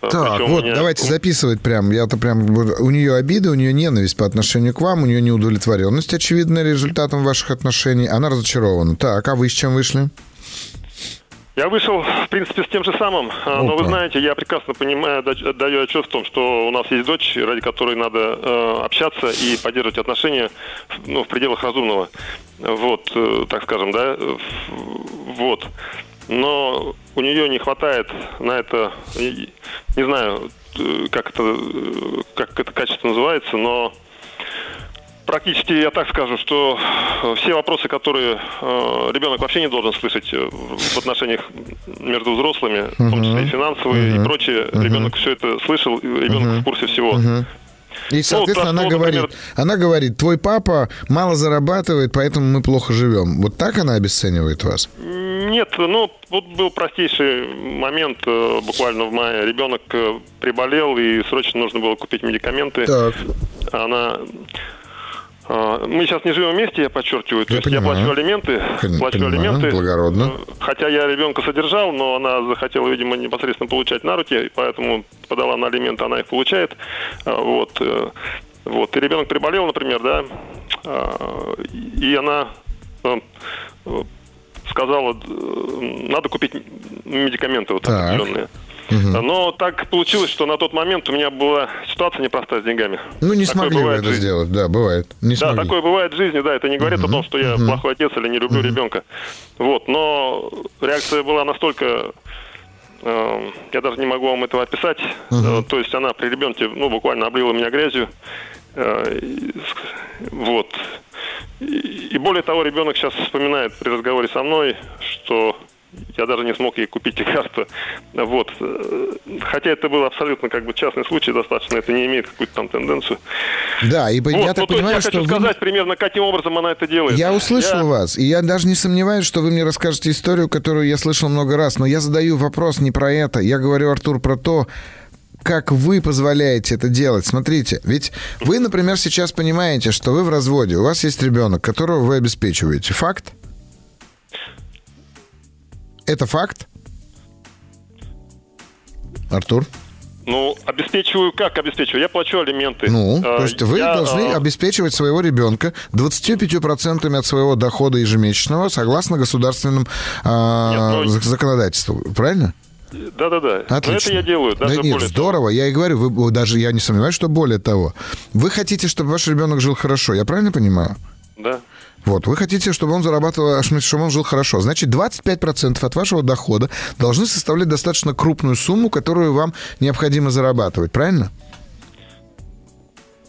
Так, причем вот, меня... давайте записывать прям. Я-то прям. У нее обиды, у нее ненависть по отношению к вам, у нее неудовлетворенность, очевидно, результатом ваших отношений. Она разочарована. Так, а вы с чем вышли? Я вышел, в принципе, с тем же самым, Опа. но вы знаете, я прекрасно понимаю, даю отчет в том, что у нас есть дочь, ради которой надо э, общаться и поддерживать отношения, ну, в пределах разумного, вот, э, так скажем, да, вот. Но у нее не хватает на это, не, не знаю, как это, как это качество называется, но... Практически, я так скажу, что все вопросы, которые э, ребенок вообще не должен слышать в отношениях между взрослыми, uh-huh. в том числе и финансовые, uh-huh. и прочее, uh-huh. ребенок все это слышал, ребенок uh-huh. в курсе всего. Uh-huh. И, соответственно, ну, она, вот, например... говорит, она говорит, твой папа мало зарабатывает, поэтому мы плохо живем. Вот так она обесценивает вас? Нет, ну, вот был простейший момент, буквально в мае. Ребенок приболел, и срочно нужно было купить медикаменты. Так. Она... Мы сейчас не живем вместе, я подчеркиваю. То я есть понимаю. Я плачу алименты, плачу понимаю. алименты. Благородно. Хотя я ребенка содержал, но она захотела, видимо, непосредственно получать на руки, поэтому подала на алименты, она их получает. Вот, вот. И ребенок приболел, например, да, и она сказала, надо купить медикаменты вот определенные. Угу. Но так получилось, что на тот момент у меня была ситуация непростая с деньгами. Ну, не такое смогли вы это жизнь. сделать, да, бывает. Не да, смогли. Такое бывает в жизни, да, это не говорит угу. о том, что я угу. плохой отец или не люблю угу. ребенка. Вот, но реакция была настолько... Э, я даже не могу вам этого описать. Угу. Э, то есть она при ребенке, ну, буквально облила меня грязью. Э, вот. И, и более того, ребенок сейчас вспоминает при разговоре со мной, что... Я даже не смог ей купить лекарства. Вот. Хотя это был абсолютно как бы частный случай, достаточно это не имеет какую-то там тенденцию. Да, и вот. я так ну, понимаю, я что... Я хочу сказать вы... примерно, каким образом она это делает. Я услышал я... вас, и я даже не сомневаюсь, что вы мне расскажете историю, которую я слышал много раз, но я задаю вопрос не про это. Я говорю, Артур, про то, как вы позволяете это делать. Смотрите, ведь вы, например, сейчас понимаете, что вы в разводе, у вас есть ребенок, которого вы обеспечиваете. Факт? Это факт? Артур? Ну, обеспечиваю как обеспечиваю? Я плачу алименты. Ну, а, то есть вы я, должны а... обеспечивать своего ребенка двадцатью пятью процентами от своего дохода ежемесячного согласно государственному а, Нет, но... законодательству. Правильно? Да-да-да. Отлично. Но это я делаю. Даже да, нет, более здорово. Того. Я и говорю, вы, даже я не сомневаюсь, что более того. Вы хотите, чтобы ваш ребенок жил хорошо. Я правильно понимаю? Да. Вот, вы хотите, чтобы он зарабатывал, чтобы он жил хорошо. Значит, двадцать пять процентов от вашего дохода должны составлять достаточно крупную сумму, которую вам необходимо зарабатывать, правильно?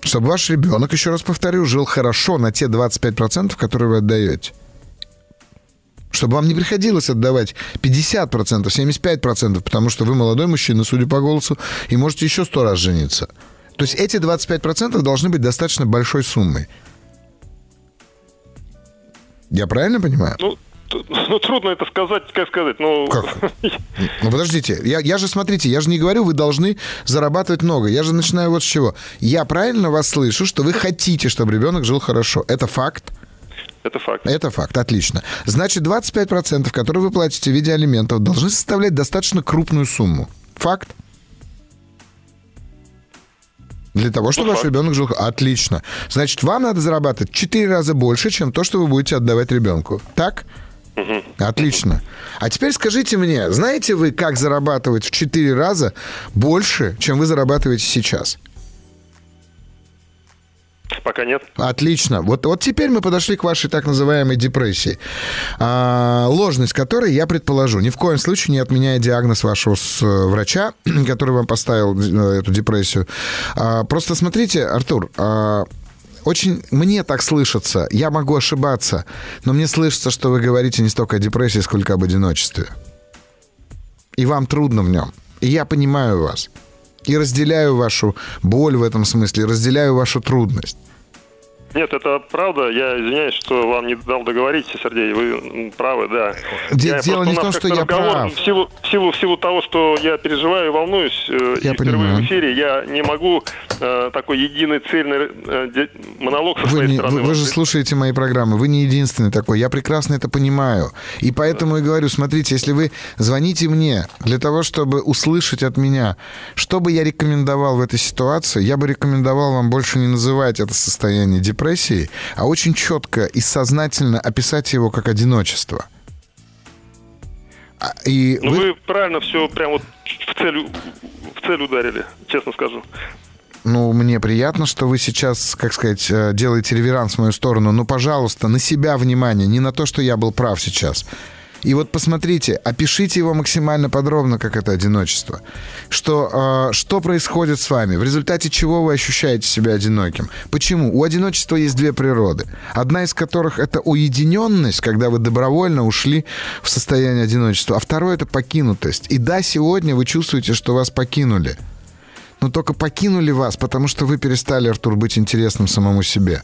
Чтобы ваш ребенок, еще раз повторю, жил хорошо на те двадцать пять процентов, которые вы отдаете. Чтобы вам не приходилось отдавать пятьдесят процентов, семьдесят пять процентов, потому что вы молодой мужчина, судя по голосу, и можете еще сто раз жениться. То есть эти двадцать пять процентов должны быть достаточно большой суммой. Я правильно понимаю? Ну, ну, трудно это сказать, как сказать, но... Как? Ну, подождите, я, я же, смотрите, я же не говорю, вы должны зарабатывать много. Я же начинаю вот с чего. Я правильно вас слышу, что вы хотите, чтобы ребенок жил хорошо. Это факт? Это факт. Это факт, отлично. Значит, двадцать пять процентов, которые вы платите в виде алиментов, должны составлять достаточно крупную сумму. Факт? Для того, чтобы ну, ваш факт. ребенок жил... Отлично. Значит, вам надо зарабатывать четыре раза больше, чем то, что вы будете отдавать ребенку. Так? Угу. Отлично. А теперь скажите мне, знаете вы, как зарабатывать в четыре раза больше, чем вы зарабатываете сейчас? Пока нет. Отлично. Вот, вот теперь мы подошли к вашей так называемой депрессии, а, ложность которой, я предположу, ни в коем случае не отменяя диагноз вашего с, врача, который вам поставил эту депрессию. А, просто смотрите, Артур, а, очень мне так слышится, я могу ошибаться, но мне слышится, что вы говорите не столько о депрессии, сколько об одиночестве. И вам трудно в нем. И я понимаю вас. И разделяю вашу боль в этом смысле, разделяю вашу трудность. Нет, это правда. Я извиняюсь, что вам не дал договорить, Сергей. Вы правы, да. Дело я не в том, что я прав. В силу, в, силу, в силу того, что я переживаю и волнуюсь, я и впервые в эфире я не могу э, такой единый цельный э, монолог со своей вы не, стороны. Вы, вы же слушаете мои программы. Вы не единственный такой. Я прекрасно это понимаю. И поэтому и говорю, смотрите, если вы звоните мне для того, чтобы услышать от меня, что бы я рекомендовал в этой ситуации, я бы рекомендовал вам больше не называть это состояние депрессии, а очень четко и сознательно описать его как одиночество. И ну, вы... вы правильно все прям вот в цель, в цель ударили, честно скажу. Ну, мне приятно, что вы сейчас, как сказать, делаете реверанс в мою сторону. Но, пожалуйста, на себя внимание, не на то, что я был прав сейчас. И вот посмотрите, опишите его максимально подробно, как это одиночество. Что, э, что происходит с вами? В результате чего вы ощущаете себя одиноким? Почему? У одиночества есть две природы. Одна из которых — это уединенность, когда вы добровольно ушли в состояние одиночества. А второе — это покинутость. И да, сегодня вы чувствуете, что вас покинули. Но только покинули вас, потому что вы перестали, Артур, быть интересным самому себе.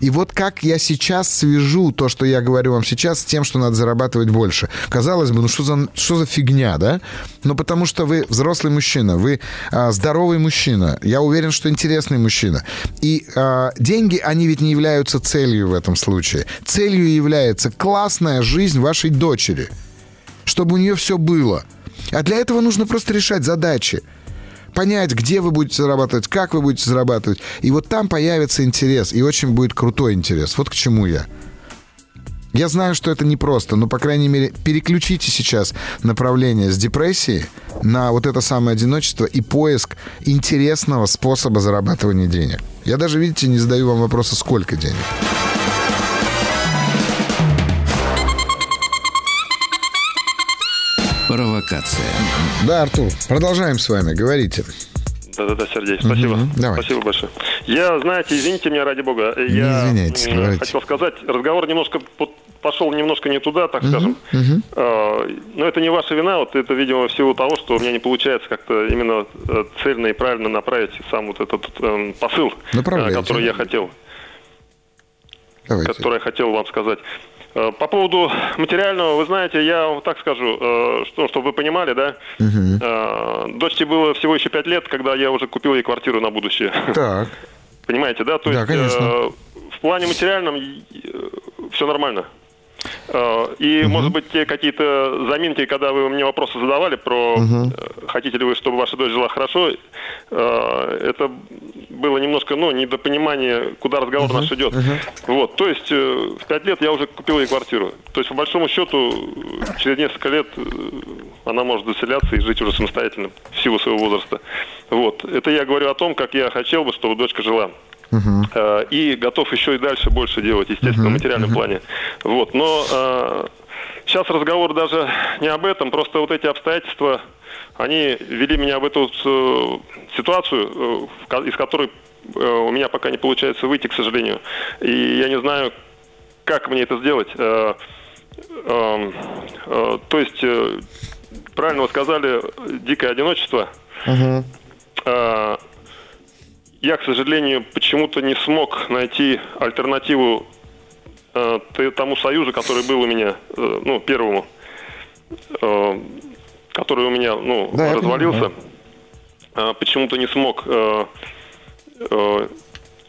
И вот как я сейчас свяжу то, что я говорю вам сейчас, с тем, что надо зарабатывать больше. Казалось бы, ну что за, что за фигня, да? Но потому что вы взрослый мужчина, вы а, здоровый мужчина, я уверен, что интересный мужчина. И а, деньги, они ведь не являются целью в этом случае. Целью является классная жизнь вашей дочери, чтобы у нее все было. А для этого нужно просто решать задачи. Понять, где вы будете зарабатывать, как вы будете зарабатывать. И вот там появится интерес, и очень будет крутой интерес. Вот к чему я. Я знаю, что это непросто, но, по крайней мере, переключите сейчас направление с депрессии на вот это самое одиночество и поиск интересного способа зарабатывания денег. Я даже, видите, не задаю вам вопроса, сколько денег. Провокация. Да, Артур, продолжаем с вами, говорите. Да-да-да, Сергей, спасибо. Угу, давай. Спасибо большое. Я, знаете, извините меня, ради бога. Не я извиняйтесь, хотел говорите. сказать, разговор немножко пошел немножко не туда, так угу, скажем. Угу. Но это не ваша вина, вот это, видимо, всего того, что у меня не получается как-то именно цельно и правильно направить сам вот этот эм, посыл, который я хотел. Давайте. Который я хотел вам сказать. По поводу материального, вы знаете, я вам так скажу, что, чтобы вы понимали, да, угу. Дочке было всего еще пять лет, когда я уже купил ей квартиру на будущее. Так. Понимаете, да? То да, есть, конечно. В плане материальном все нормально. И, угу. может быть, те какие-то заминки, когда вы мне вопросы задавали про угу. хотите ли вы, чтобы ваша дочь жила хорошо, это было немножко, ну, недопонимание, куда разговор угу. наш идет. Угу. Вот, то есть в пять лет я уже купил ей квартиру. То есть, по большому счету, через несколько лет она может заселяться и жить уже самостоятельно в силу своего возраста. Вот, это я говорю о том, как я хотел бы, чтобы дочка жила. Uh-huh. И готов еще и дальше больше делать, естественно, uh-huh. в материальном uh-huh. плане. Вот. Но э, сейчас разговор даже не об этом, просто вот эти обстоятельства, они вели меня в эту э, ситуацию, э, из которой э, у меня пока не получается выйти, к сожалению. И я не знаю, как мне это сделать. Э, э, э, то есть, э, правильно вы сказали, дикое одиночество. Uh-huh. Э, Я, к сожалению, почему-то не смог найти альтернативу э, тому союзу, который был у меня, э, ну, первому, э, который у меня, ну, да, развалился. Э, почему-то не смог. Э, э,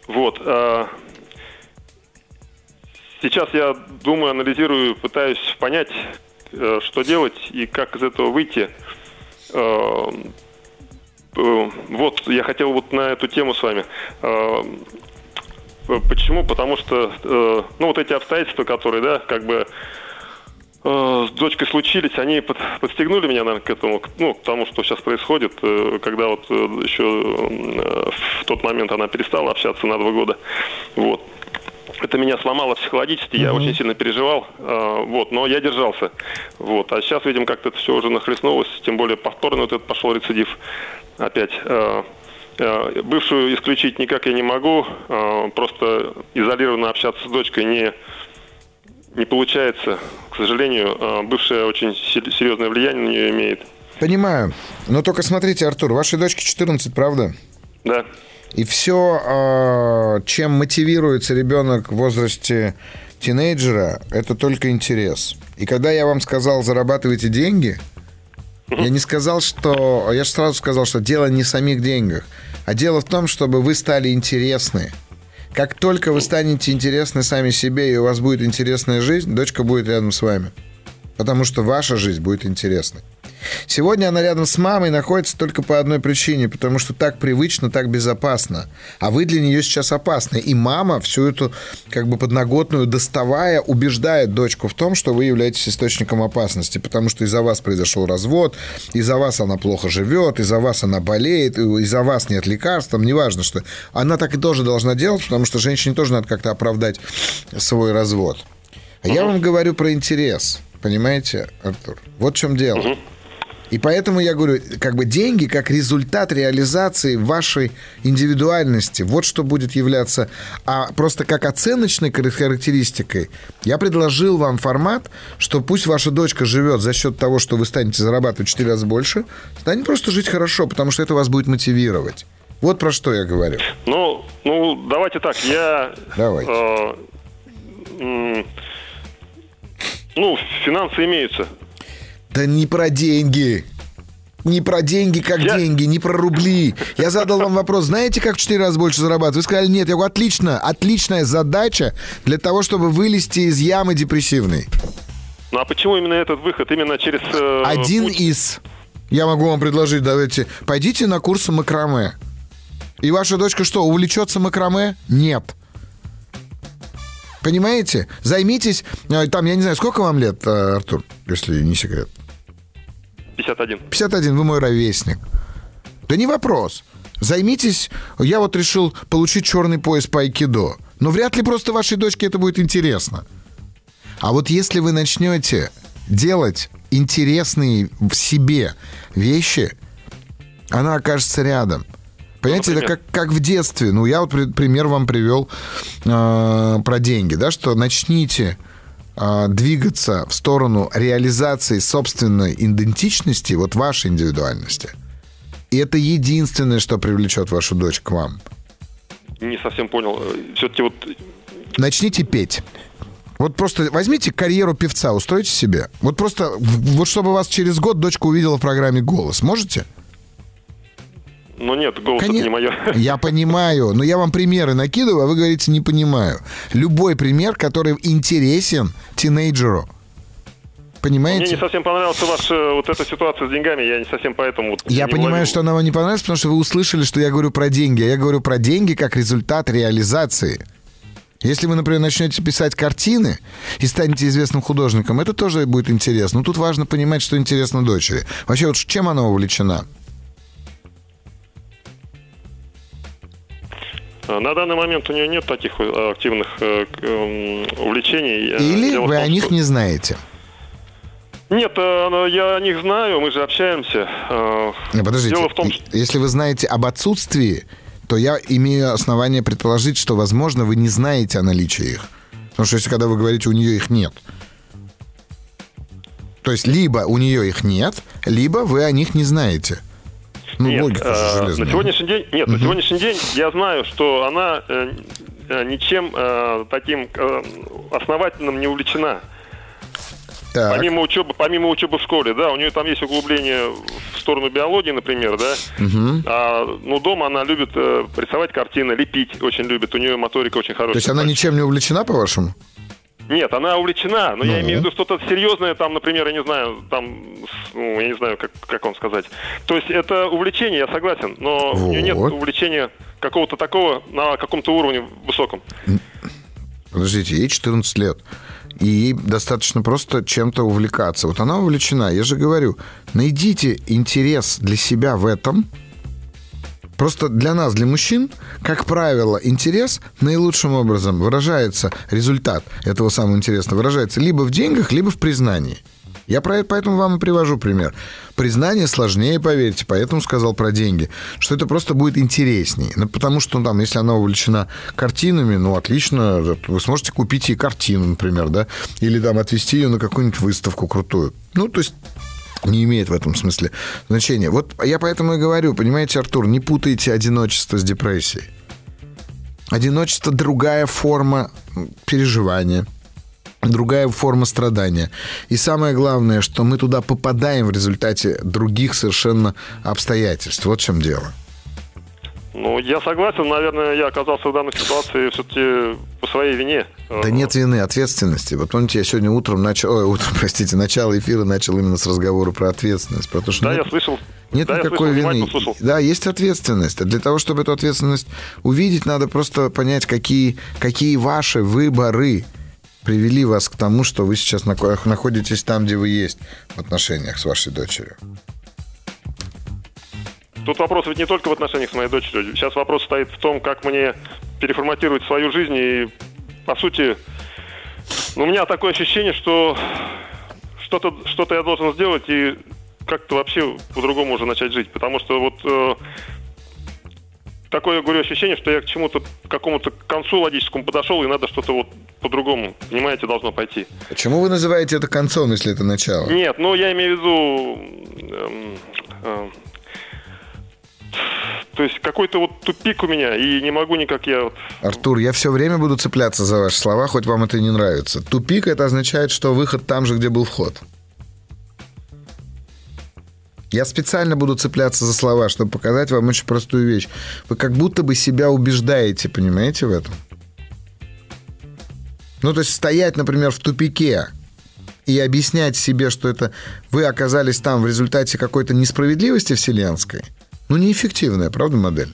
вот. Э, сейчас я думаю, анализирую, пытаюсь понять, э, что делать и как из этого выйти. Э, Вот, я хотел вот на эту тему с вами. Почему? Потому что, ну, вот эти обстоятельства, которые, да, как бы с дочкой случились, они под, подстегнули меня, наверное, к этому, ну, к тому, что сейчас происходит, когда вот еще в тот момент она перестала общаться на два года. Вот. Это меня сломало психологически, я mm-hmm. очень сильно переживал, э, вот, но я держался. Вот. А сейчас, видимо, как-то это все уже нахлестнулось, тем более повторно вот это пошел рецидив опять. Э, э, бывшую исключить никак я не могу, э, просто изолированно общаться с дочкой не, не получается. К сожалению, э, бывшая очень серьезное влияние на нее имеет. Понимаю, но только смотрите, Артур, вашей дочке четырнадцать, правда? Да. И все, чем мотивируется ребенок в возрасте тинейджера, это только интерес. И когда я вам сказал, зарабатывайте деньги, mm-hmm. я не сказал, что... Я же сразу сказал, что дело не в самих деньгах, а дело в том, чтобы вы стали интересны. Как только вы станете интересны сами себе, и у вас будет интересная жизнь, дочка будет рядом с вами. Потому что ваша жизнь будет интересной. Сегодня она рядом с мамой находится только по одной причине, потому что так привычно, так безопасно. А вы для нее сейчас опасны. И мама всю эту как бы подноготную доставая убеждает дочку в том, что вы являетесь источником опасности, потому что из-за вас произошел развод, из-за вас она плохо живет, из-за вас она болеет, из-за вас нет лекарств, там неважно, что. Она так и тоже должна делать, потому что женщине тоже надо как-то оправдать свой развод. А угу. я вам говорю про интерес, понимаете, Артур? Вот в чем дело. Угу. И поэтому я говорю, как бы деньги как результат реализации вашей индивидуальности. Вот что будет являться. А просто как оценочной характеристикой я предложил вам формат, что пусть ваша дочка живет за счет того, что вы станете зарабатывать в четыре раза больше, станет просто жить хорошо, потому что это вас будет мотивировать. Вот про что я говорю. Ну, ну давайте так. Я... Давайте. Э, э, э, ну, финансы имеются. Да не про деньги. Не про деньги как я... деньги, не про рубли. Я задал вам вопрос, знаете, как в четыре раза больше зарабатывать? Вы сказали, нет. Я говорю, отлично, отличная задача для того, чтобы вылезти из ямы депрессивной. Ну а почему именно этот выход? Именно через... Э, Один путь? из. Я могу вам предложить, давайте, пойдите на курсы макраме. И ваша дочка что, увлечется макраме? Нет. Понимаете? Займитесь... Там, я не знаю, сколько вам лет, Артур, если не секрет? пятьдесят один. пятьдесят один, вы мой ровесник. Да не вопрос. Займитесь... Я вот решил получить черный пояс по айкидо. Но вряд ли просто вашей дочке это будет интересно. А вот если вы начнете делать интересные в себе вещи, она окажется рядом. Понимаете, ну, это как, как в детстве. Ну, я вот пример вам привел э, про деньги, да, что начните э, двигаться в сторону реализации собственной идентичности, вот вашей индивидуальности. И это единственное, что привлечет вашу дочь к вам. Не совсем понял. Все-таки вот... Начните петь. Вот просто возьмите карьеру певца, устройте себе. Вот просто, вот чтобы вас через год дочка увидела в программе «Голос». Можете? Ну нет, голос Конечно, это не мое. Я понимаю, но я вам примеры накидываю, а вы говорите, не понимаю. Любой пример, который интересен тинейджеру. Понимаете? Мне не совсем понравилась ваша вот эта ситуация с деньгами, я не совсем поэтому... Вот, я понимаю, владел. Что она вам не понравилась, потому что вы услышали, что я говорю про деньги, а я говорю про деньги как результат реализации. Если вы, например, начнете писать картины и станете известным художником, это тоже будет интересно. Но тут важно понимать, что интересно дочери. Вообще, вот чем она увлечена? На данный момент у нее нет таких активных э, увлечений. Или Дело вы том, о них что... не знаете? Нет, я о них знаю, мы же общаемся. Подождите, Дело в том, что... если вы знаете об отсутствии, то я имею основание предположить, что, возможно, вы не знаете о наличии их. Потому что если когда вы говорите, у нее их нет. То есть либо у нее их нет, либо вы о них не знаете. Ну, нет, логика же железная. На сегодняшний день, нет, угу. на сегодняшний день я знаю, что она э, ничем э, таким э, основательным не увлечена. Так. Помимо учебы, помимо учебы в школе, да, у нее там есть углубление в сторону биологии, например, да. Угу. А, ну, дома она любит э, рисовать картины, лепить очень любит, у нее моторика очень хорошая. То есть она ничем не увлечена, по-вашему? Нет, она увлечена, но ну, я имею в виду что-то серьезное, там, например, я не знаю, там, ну, я не знаю, как, как вам сказать. То есть это увлечение, я согласен, но вот. У нее нет увлечения какого-то такого на каком-то уровне высоком. Подождите, ей четырнадцать лет, и ей достаточно просто чем-то увлекаться. Вот она увлечена, я же говорю, найдите интерес для себя в этом. Просто для нас, для мужчин, как правило, интерес наилучшим образом выражается, результат этого самого интересного выражается либо в деньгах, либо в признании. Я про это, поэтому вам и привожу пример. Признание сложнее, поверьте, поэтому сказал про деньги, что это просто будет интереснее. Ну, потому что, ну, там, если она увлечена картинами, ну, отлично, вы сможете купить ей картину, например, да, или там отвезти ее на какую-нибудь выставку крутую. Ну, то есть... не имеет в этом смысле значения. Вот я поэтому и говорю, понимаете, Артур, не путайте одиночество с депрессией. Одиночество – другая форма переживания, другая форма страдания. И самое главное, что мы туда попадаем в результате других совершенно обстоятельств. Вот в чем дело. Ну, я согласен. Наверное, я оказался в данной ситуации все-таки своей вине. Да нет вины, ответственности. Вот помните, я сегодня утром начал... Ой, утром, простите, начало эфира начал именно с разговора про ответственность. Про то, что да, нет, я слышал. Нет да, никакой я слышал, вины. Слышал. Да, есть ответственность. А для того, чтобы эту ответственность увидеть, надо просто понять, какие, какие ваши выборы привели вас к тому, что вы сейчас находитесь там, где вы есть в отношениях с вашей дочерью. Тут вопрос ведь не только в отношениях с моей дочерью. Сейчас вопрос стоит в том, как мне переформатировать свою жизнь. И, по сути, у меня такое ощущение, что что-то, что-то я должен сделать и как-то вообще по-другому уже начать жить. Потому что вот э, такое, я говорю, ощущение, что я к чему-то, к какому-то концу логическому подошел, и надо что-то вот по-другому, понимаете, должно пойти. Почему вы называете это концом, если это начало? Нет, ну, я имею в виду... Э, э, То есть какой-то вот тупик у меня, и не могу никак я... Вот... Артур, я все время буду цепляться за ваши слова, хоть вам это и не нравится. Тупик — это означает, что выход там же, где был вход. Я специально буду цепляться за слова, чтобы показать вам очень простую вещь. Вы как будто бы себя убеждаете, понимаете, в этом? Ну, то есть стоять, например, в тупике... и объяснять себе, что это вы оказались там в результате какой-то несправедливости вселенской, ну, неэффективная, правда, модель?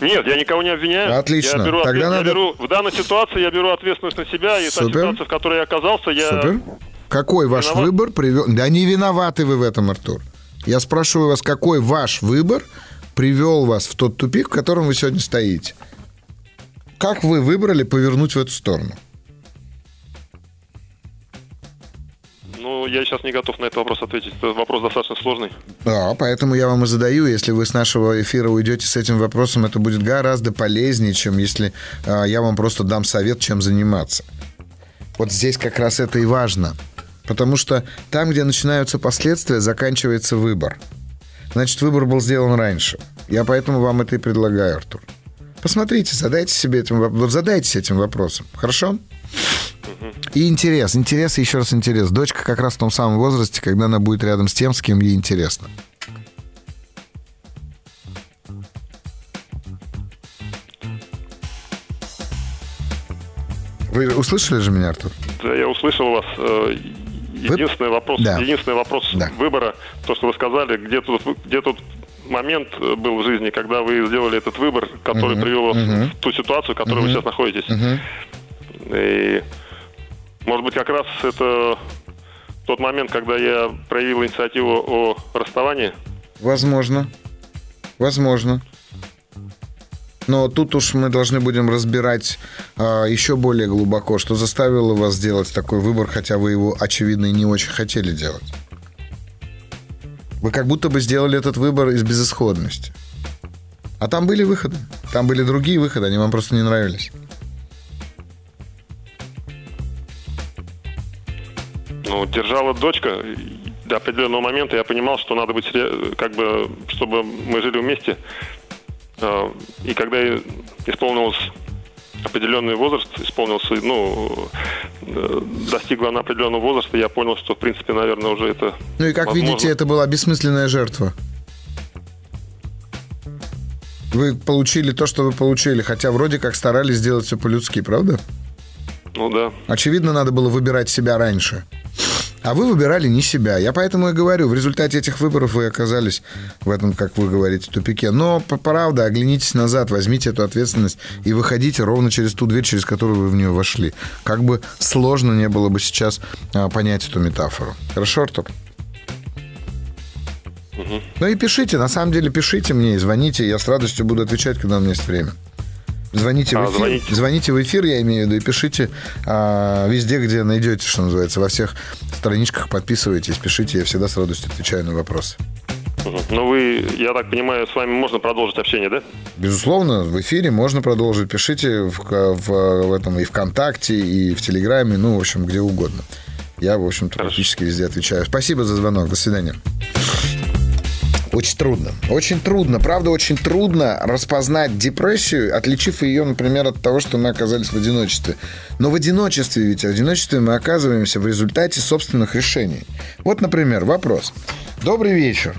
Нет, я никого не обвиняю. Отлично. Я беру, Тогда ответ, надо... я беру, в данной ситуации я беру ответственность на себя, и Супер. Та ситуация, в которой я оказался, я... Супер. Какой виноват? Ваш выбор привел... Да не виноваты вы в этом, Артур. Я спрашиваю вас, какой ваш выбор привел вас в тот тупик, в котором вы сегодня стоите? Как вы выбрали повернуть в эту сторону? Ну, я сейчас не готов на этот вопрос ответить. Это вопрос достаточно сложный. Да, поэтому я вам и задаю. Если вы с нашего эфира уйдете с этим вопросом, это будет гораздо полезнее, чем если э, я вам просто дам совет, чем заниматься. Вот здесь как раз это и важно. Потому что там, где начинаются последствия, заканчивается выбор. Значит, выбор был сделан раньше. Я поэтому вам это и предлагаю, Артур. Посмотрите, задайте себе этим, задайтесь этим вопросом. Хорошо? И интерес, интерес и еще раз интерес. Дочка как раз в том самом возрасте, когда она будет рядом с тем, с кем ей интересно. Вы услышали же меня, Артур? Да, я услышал вас. Единственный вы... вопрос, да. единственный вопрос да. выбора, то, что вы сказали, где тут, где тут момент был в жизни, когда вы сделали этот выбор, который угу, привел вас угу. в ту ситуацию, в которой угу, вы сейчас находитесь. Угу. И... Может быть, как раз это тот момент, когда я проявил инициативу о расставании? Возможно. Возможно. Но тут уж мы должны будем разбирать а, еще более глубоко, что заставило вас сделать такой выбор, хотя вы его, очевидно, и не очень хотели делать. Вы как будто бы сделали этот выбор из безысходности. А там были выходы. Там были другие выходы, они вам просто не нравились. Ну, держала дочка до определенного момента. Я понимал, что надо быть, как бы, чтобы мы жили вместе. И когда исполнился определенный возраст, исполнился, ну, достигла она определенного возраста, я понял, что, в принципе, наверное, уже это Ну и, как возможно. Видите, это была бессмысленная жертва. Вы получили то, что вы получили, хотя вроде как старались сделать все по-людски, правда? Ну, да. Очевидно, надо было выбирать себя раньше. А вы выбирали не себя. Я поэтому и говорю, в результате этих выборов вы оказались в этом, как вы говорите, тупике. Но, правда, оглянитесь назад, возьмите эту ответственность и выходите ровно через ту дверь, через которую вы в нее вошли. Как бы сложно не было бы сейчас а, понять эту метафору. Хорошо, Артур? Угу. Ну и пишите, на самом деле пишите мне и звоните. Я с радостью буду отвечать, когда у меня есть время. Звоните, а, в эфир, звоните. звоните в эфир, я имею в виду, и пишите а, везде, где найдете, что называется. Во всех страничках подписывайтесь, пишите, я всегда с радостью отвечаю на вопросы. Ну вы, я так понимаю, с вами можно продолжить общение, да? Безусловно, в эфире можно продолжить. Пишите в, в, в этом и ВКонтакте, и в Телеграме, ну, в общем, где угодно. Я, в общем-то, Хорошо. Практически везде отвечаю. Спасибо за звонок, до свидания. Очень трудно. Очень трудно, правда, очень трудно распознать депрессию, отличив ее, например, от того, что мы оказались в одиночестве. Но в одиночестве, ведь в одиночестве мы оказываемся в результате собственных решений. Вот, например, вопрос. Добрый вечер.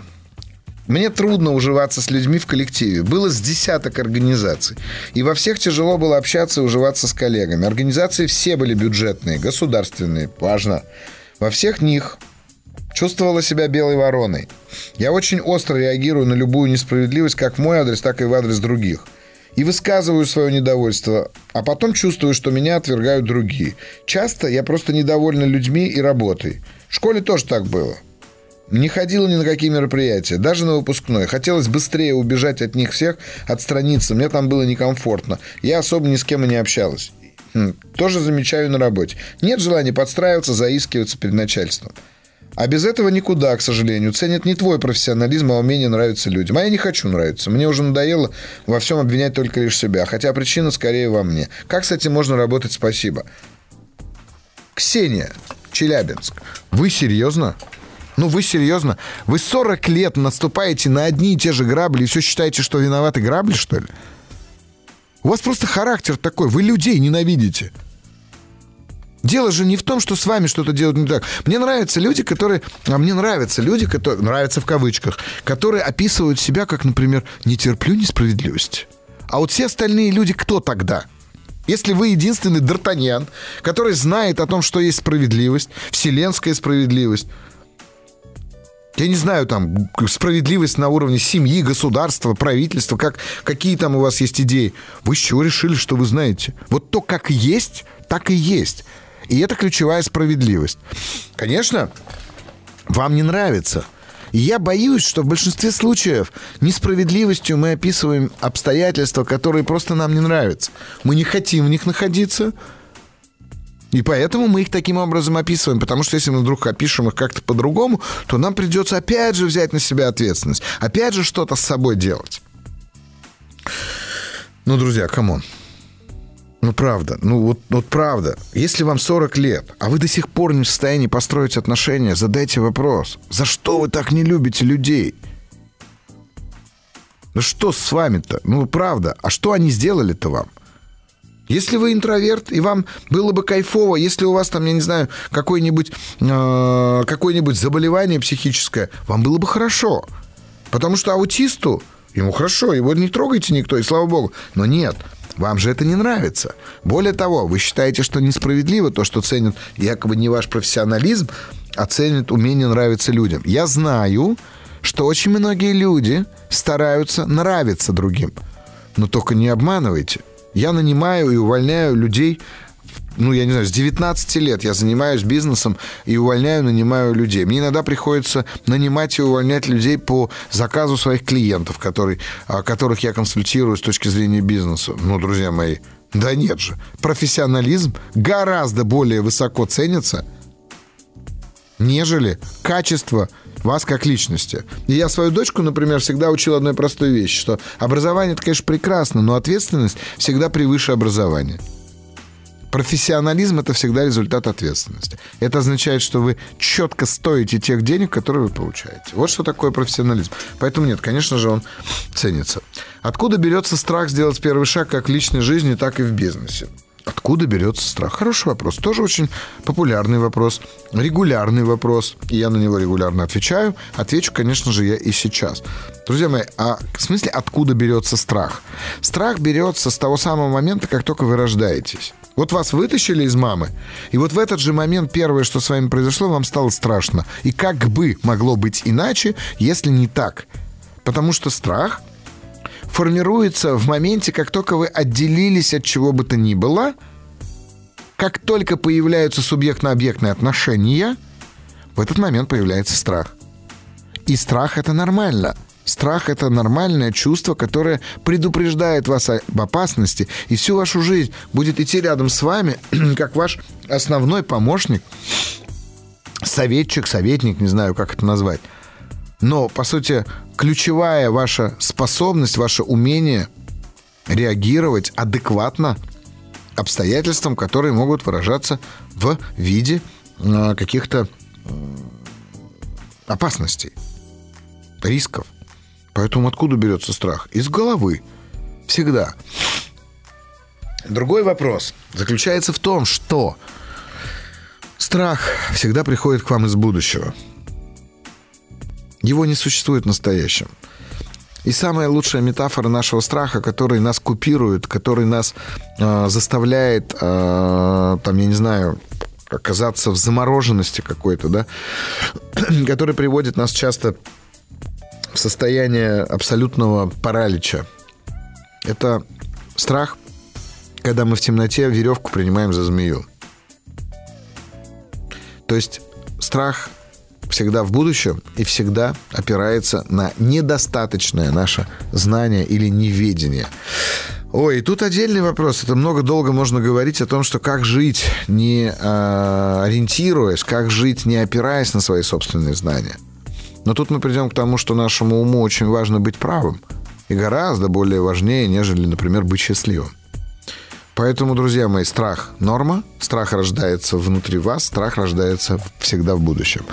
Мне трудно уживаться с людьми в коллективе. Было с десяток организаций. И во всех тяжело было общаться и уживаться с коллегами. Организации все были бюджетные, государственные, важно. Во всех них чувствовала себя белой вороной. Я очень остро реагирую на любую несправедливость, как в мой адрес, так и в адрес других. И высказываю свое недовольство, а потом чувствую, что меня отвергают другие. Часто я просто недовольна людьми и работой. В школе тоже так было. Не ходила ни на какие мероприятия, даже на выпускной. Хотелось быстрее убежать от них всех, отстраниться. Мне там было некомфортно. Я особо ни с кем и не общалась. Тоже замечаю на работе. Нет желания подстраиваться, заискиваться перед начальством. А без этого никуда, к сожалению. Ценят не твой профессионализм, а умение нравиться людям. А я не хочу нравиться. Мне уже надоело во всем обвинять только лишь себя. Хотя причина скорее во мне. Как с этим можно работать? Спасибо. Ксения, Челябинск. Вы серьезно? Ну, вы серьезно? Вы сорок лет наступаете на одни и те же грабли и все считаете, что виноваты грабли, что ли? У вас просто характер такой. Вы людей ненавидите. Дело же не в том, что с вами что-то делают не так. Мне нравятся люди, которые... А мне нравятся люди, которые... Нравятся в кавычках. Которые описывают себя как, например, «не терплю несправедливости». А вот все остальные люди кто тогда? Если вы единственный Д'Артаньян, который знает о том, что есть справедливость, вселенская справедливость... Я не знаю, там, справедливость на уровне семьи, государства, правительства, как, какие там у вас есть идеи. Вы с чего решили, что вы знаете? Вот то, как есть, так и есть. И это ключевая справедливость. Конечно, вам не нравится. И я боюсь, что в большинстве случаев несправедливостью мы описываем обстоятельства, которые просто нам не нравятся. Мы не хотим в них находиться. И поэтому мы их таким образом описываем, потому что если мы вдруг опишем их как-то по-другому, то нам придется опять же взять на себя ответственность, опять же что-то с собой делать. Ну, друзья, камон. Ну, правда, ну вот, вот правда. Если вам сорок лет, а вы до сих пор не в состоянии построить отношения, задайте вопрос, за что вы так не любите людей? Да что с вами-то? Ну, правда, а что они сделали-то вам? Если вы интроверт, и вам было бы кайфово, если у вас там, я не знаю, какое-нибудь, э, какое-нибудь заболевание психическое, вам было бы хорошо. Потому что аутисту, ему хорошо, его не трогайте никто, и слава богу. Но нет, вам же это не нравится. Более того, вы считаете, что несправедливо то, что ценят якобы не ваш профессионализм, а ценят умение нравиться людям. Я знаю, что очень многие люди стараются нравиться другим. Но только не обманывайте. Я нанимаю и увольняю людей, ну, я не знаю, с девятнадцати лет я занимаюсь бизнесом и увольняю, нанимаю людей. Мне иногда приходится нанимать и увольнять людей по заказу своих клиентов, который, которых я консультирую с точки зрения бизнеса. Ну, друзья мои, да нет же. Профессионализм гораздо более высоко ценится, нежели качество вас как личности. И я свою дочку, например, всегда учил одной простой вещи, что образование, это, конечно, прекрасно, но ответственность всегда превыше образования. Профессионализм – это всегда результат ответственности. Это означает, что вы четко стоите тех денег, которые вы получаете. Вот что такое профессионализм. Поэтому нет, конечно же, он ценится. Откуда берется страх сделать первый шаг как в личной жизни, так и в бизнесе? Откуда берется страх? Хороший вопрос. Тоже очень популярный вопрос. Регулярный вопрос. И я на него регулярно отвечаю. Отвечу, конечно же, я и сейчас. Друзья мои, а в смысле, откуда берется страх? Страх берется с того самого момента, как только вы рождаетесь. Вот вас вытащили из мамы, и вот в этот же момент первое, что с вами произошло, вам стало страшно. И как бы могло быть иначе, если не так? Потому что страх... формируется в моменте, как только вы отделились от чего бы то ни было, как только появляются субъектно-объектные отношения, в этот момент появляется страх. И страх – это нормально. Страх – это нормальное чувство, которое предупреждает вас об опасности, и всю вашу жизнь будет идти рядом с вами, как ваш основной помощник, советчик, советник, не знаю, как это назвать. Но, по сути, ключевая ваша способность, ваше умение реагировать адекватно обстоятельствам, которые могут выражаться в виде каких-то опасностей, рисков. Поэтому откуда берется страх? Из головы. Всегда. Другой вопрос заключается в том, что страх всегда приходит к вам из будущего. Его не существует в настоящем. И самая лучшая метафора нашего страха, который нас купирует, который нас э, заставляет, э, там, я не знаю, оказаться в замороженности какой-то, да, который приводит нас часто в состояние абсолютного паралича. Это страх, когда мы в темноте веревку принимаем за змею. То есть страх всегда в будущем и всегда опирается на недостаточное наше знание или неведение. Ой, и тут отдельный вопрос. Это много-долго можно говорить о том, что как жить, не э, ориентируясь, как жить, не опираясь на свои собственные знания. Но тут мы придем к тому, что нашему уму очень важно быть правым. И гораздо более важнее, нежели, например, быть счастливым. Поэтому, друзья мои, страх – норма. Страх рождается внутри вас. Страх рождается всегда в будущем.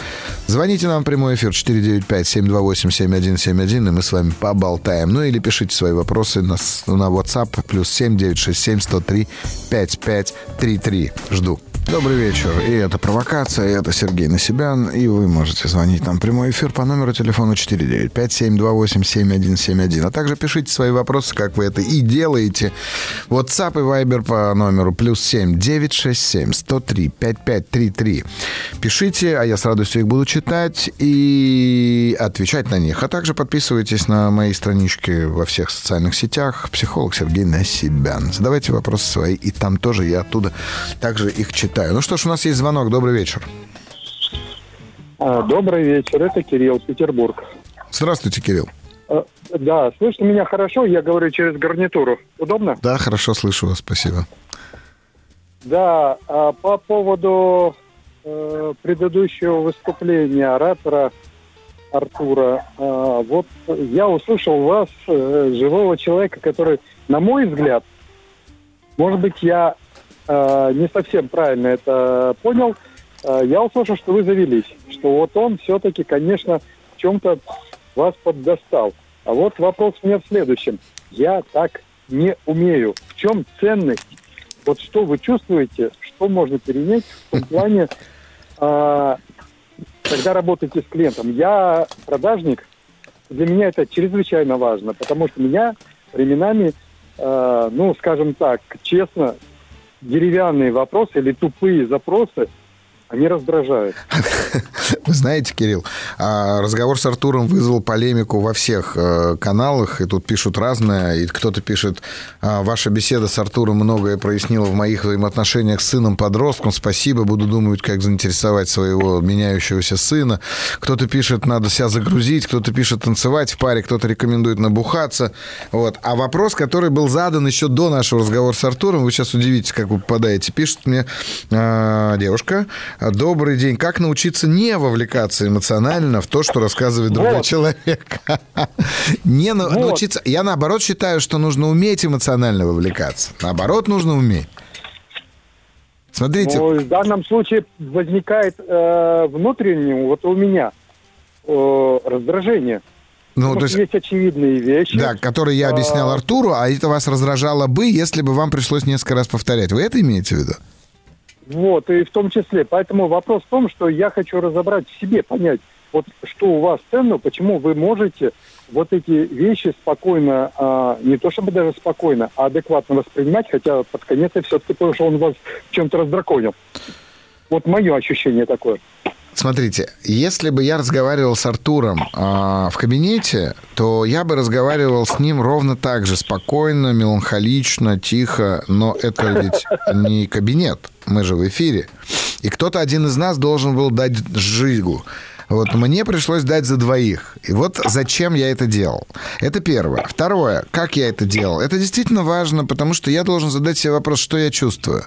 Звоните нам в прямой эфир четыре девять пять семь два восемь семь один семь один, и мы с вами поболтаем. Ну или пишите свои вопросы на, на WhatsApp плюс семь девятьсот шестьдесят семь сто три пятьдесят пять тридцать три. Жду. Добрый вечер. И это «Провокация», и это Сергей Насибян. И вы можете звонить нам в прямой эфир по номеру телефона четыре девять пять семь два восемь семь один семь один. А также пишите свои вопросы, как вы это и делаете. WhatsApp и Viber по номеру плюс семь девятьсот шестьдесят семь сто три пятьдесят пять тридцать три. Пишите, а я с радостью их буду читать и отвечать на них. А также подписывайтесь на мои странички во всех социальных сетях. Психолог Сергей Насибян. Задавайте вопросы свои, и там тоже я оттуда также их читаю. Ну что ж, у нас есть звонок. Добрый вечер. Добрый вечер. Это Кирилл, Петербург. Здравствуйте, Кирилл. Да, слышно меня хорошо? Я говорю через гарнитуру. Удобно? Да, хорошо слышу вас. Спасибо. Да, по поводу предыдущего выступления оратора Артура. Вот я услышал вас, живого человека, который, на мой взгляд, может быть, я... не совсем правильно это понял. Я услышал, что вы завелись, что вот он все-таки, конечно, в чем-то вас поддостал. А вот вопрос у меня в следующем. Я так не умею. В чем ценность? Вот что вы чувствуете, что можно перенять в том плане, когда работаете с клиентом? Я продажник, для меня это чрезвычайно важно, потому что меня временами, ну, скажем так, честно, деревянные вопросы или тупые запросы, они раздражают. Вы знаете, Кирилл, разговор с Артуром вызвал полемику во всех каналах, и тут пишут разное, и кто-то пишет: ваша беседа с Артуром многое прояснила в моих взаимоотношениях с сыном-подростком, спасибо, буду думать, как заинтересовать своего меняющегося сына. Кто-то пишет, надо себя загрузить, кто-то пишет, танцевать в паре, кто-то рекомендует набухаться. Вот. А вопрос, который был задан еще до нашего разговора с Артуром, вы сейчас удивитесь, как вы попадаете, пишет мне э, девушка: добрый день. Как научиться не вовлекаться эмоционально в то, что рассказывает другой вот. человек? Не вот. научиться. Я, наоборот, считаю, что нужно уметь эмоционально вовлекаться. Наоборот, нужно уметь. Смотрите. Ну, в данном случае возникает э, внутреннее, вот у меня, э, раздражение. Ну, то есть, есть очевидные вещи. Да, которые я объяснял а... Артуру, а это вас раздражало бы, если бы вам пришлось несколько раз повторять. Вы это имеете в виду? Вот, и в том числе. Поэтому вопрос в том, что я хочу разобрать в себе, понять, вот что у вас ценно, почему вы можете вот эти вещи спокойно, а, не то чтобы даже спокойно, а адекватно воспринимать, хотя под конец я все-таки понял, что он вас в чем-то раздраконил. Вот мое ощущение такое. Смотрите, если бы я разговаривал с Артуром э, в кабинете, то я бы разговаривал с ним ровно так же, спокойно, меланхолично, тихо, но это ведь не кабинет, мы же в эфире. И кто-то один из нас должен был дать жигу. Вот мне пришлось дать за двоих. И вот зачем я это делал. Это первое. Второе, как я это делал. Это действительно важно, потому что я должен задать себе вопрос, что я чувствую.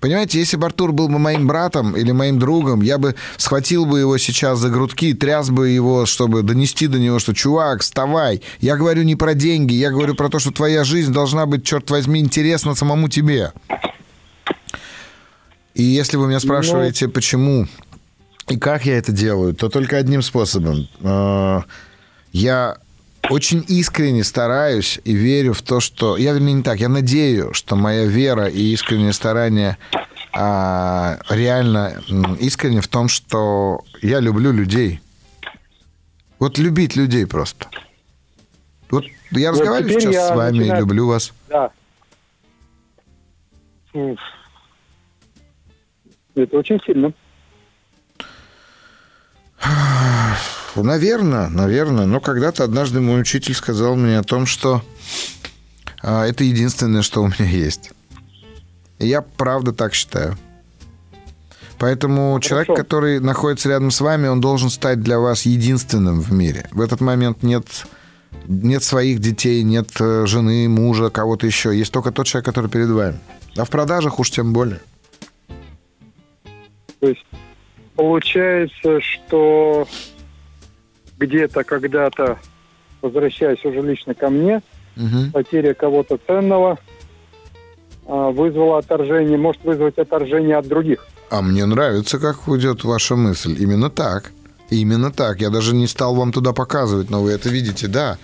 Понимаете, если бы Артур был бы моим братом или моим другом, я бы схватил бы его сейчас за грудки, тряс бы его, чтобы донести до него, что «чувак, вставай, я говорю не про деньги, я говорю про то, что твоя жизнь должна быть, черт возьми, интересна самому тебе». И если вы меня спрашиваете, Но... почему и как я это делаю, то только одним способом. Я... очень искренне стараюсь и верю в то, что... Я, вернее, не так. Я надеюсь, что моя вера и искреннее старание а, реально искренне в том, что я люблю людей. Вот любить людей просто. Вот я вот разговариваю сейчас я с вами, начинаю... люблю вас. Да. Это очень сильно. Наверное, наверное. Но когда-то однажды мой учитель сказал мне о том, что это единственное, что у меня есть. И я правда так считаю. Поэтому Хорошо. Человек, который находится рядом с вами, он должен стать для вас единственным в мире. В этот момент нет, нет своих детей, нет жены, мужа, кого-то еще. Есть только тот человек, который перед вами. А в продажах уж тем более. То есть получается, что где-то когда-то, возвращаясь уже лично ко мне, угу. потеря кого-то ценного вызвала отторжение, может вызвать отторжение от других. А мне нравится, как идет ваша мысль. Именно так. Именно так. Я даже не стал вам туда показывать, но вы это видите, да.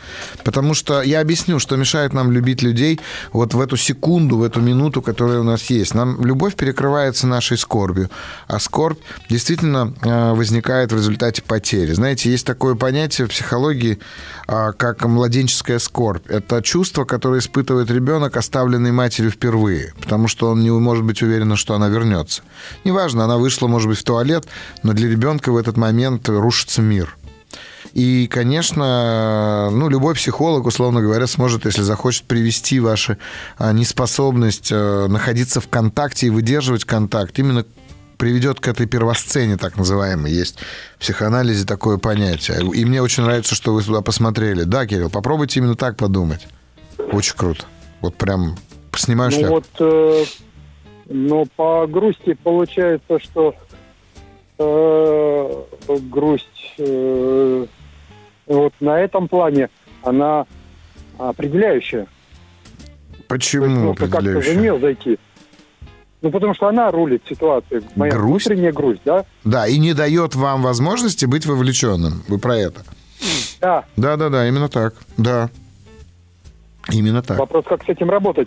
Потому что я объясню, что мешает нам любить людей вот в эту секунду, в эту минуту, которая у нас есть. Нам любовь перекрывается нашей скорбью, а скорбь действительно возникает в результате потери. Знаете, есть такое понятие в психологии, как младенческая скорбь. Это чувство, которое испытывает ребенок, оставленный матерью впервые, потому что он не может быть уверен, что она вернется. Неважно, она вышла, может быть, в туалет, но для ребенка в этот момент рушится мир. И, конечно, ну, любой психолог, условно говоря, сможет, если захочет, привести вашу неспособность находиться в контакте и выдерживать контакт. Именно приведет к этой первосцене, так называемой. Есть в психоанализе такое понятие. И мне очень нравится, что вы сюда посмотрели. Да, Кирилл, попробуйте именно так подумать. Очень круто. Вот прям снимаю ну, шляпу. Вот, но по грусти получается, что грусть э, вот на этом плане она определяющая. Почему определяющая? Потому что как-то в нее зайти. Ну, потому что она рулит ситуацией. Моя грусть? Внутренняя грусть, да? Да, и не дает вам возможности быть вовлеченным. Вы про это? Да. Да-да-да, именно так. Да. Именно так. Вопрос, как с этим работать?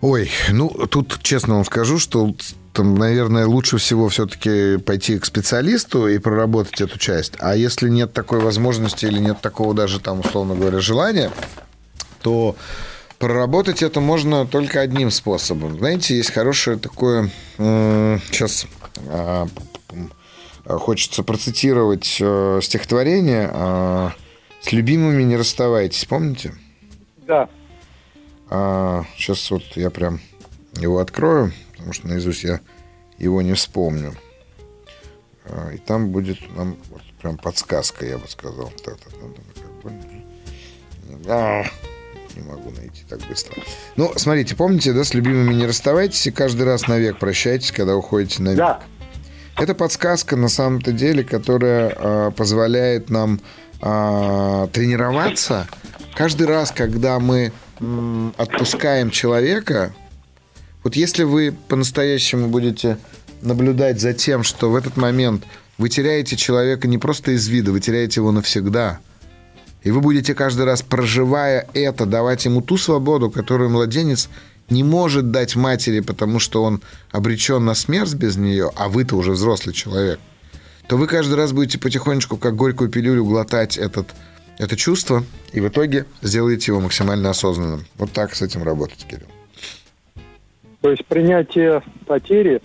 Ой, ну, тут честно вам скажу, что... Там, наверное, лучше всего все-таки пойти к специалисту и проработать эту часть. А если нет такой возможности или нет такого даже, там, условно говоря, желания, то проработать это можно только одним способом. Знаете, есть хорошее такое... Сейчас хочется процитировать стихотворение «С любимыми не расставайтесь». Помните? Да. Сейчас вот я прям его открою. Потому что наизусть я его не вспомню. И там будет нам вот прям подсказка, я бы сказал. Так, так, так, так. Не могу найти так быстро. Ну, смотрите, помните, да, с любимыми не расставайтесь и каждый раз навек прощайтесь, когда уходите навек. Да. Это подсказка, на самом-то деле, которая э, позволяет нам э, тренироваться. Каждый раз, когда мы э, отпускаем человека... Вот если вы по-настоящему будете наблюдать за тем, что в этот момент вы теряете человека не просто из вида, вы теряете его навсегда, и вы будете каждый раз, проживая это, давать ему ту свободу, которую младенец не может дать матери, потому что он обречен на смерть без нее, а вы-то уже взрослый человек, то вы каждый раз будете потихонечку, как горькую пилюлю, глотать этот, это чувство, и в итоге сделаете его максимально осознанным. Вот так с этим работать, Кирилл. То есть принятие потери,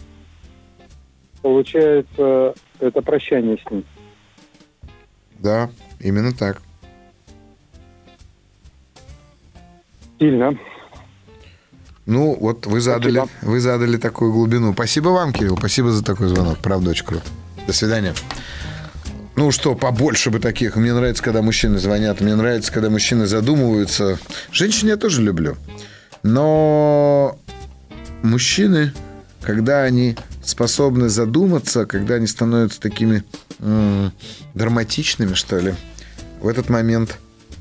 получается, это прощание с ним. Да, именно так. Сильно. Ну, вот вы задали, вы задали такую глубину. Спасибо вам, Кирилл, спасибо за такой звонок. Правда, очень круто. До свидания. Ну что, побольше бы таких. Мне нравится, когда мужчины звонят. Мне нравится, когда мужчины задумываются. Женщин я тоже люблю. Но... Мужчины, когда они способны задуматься, когда они становятся такими м-м, драматичными, что ли, в этот момент,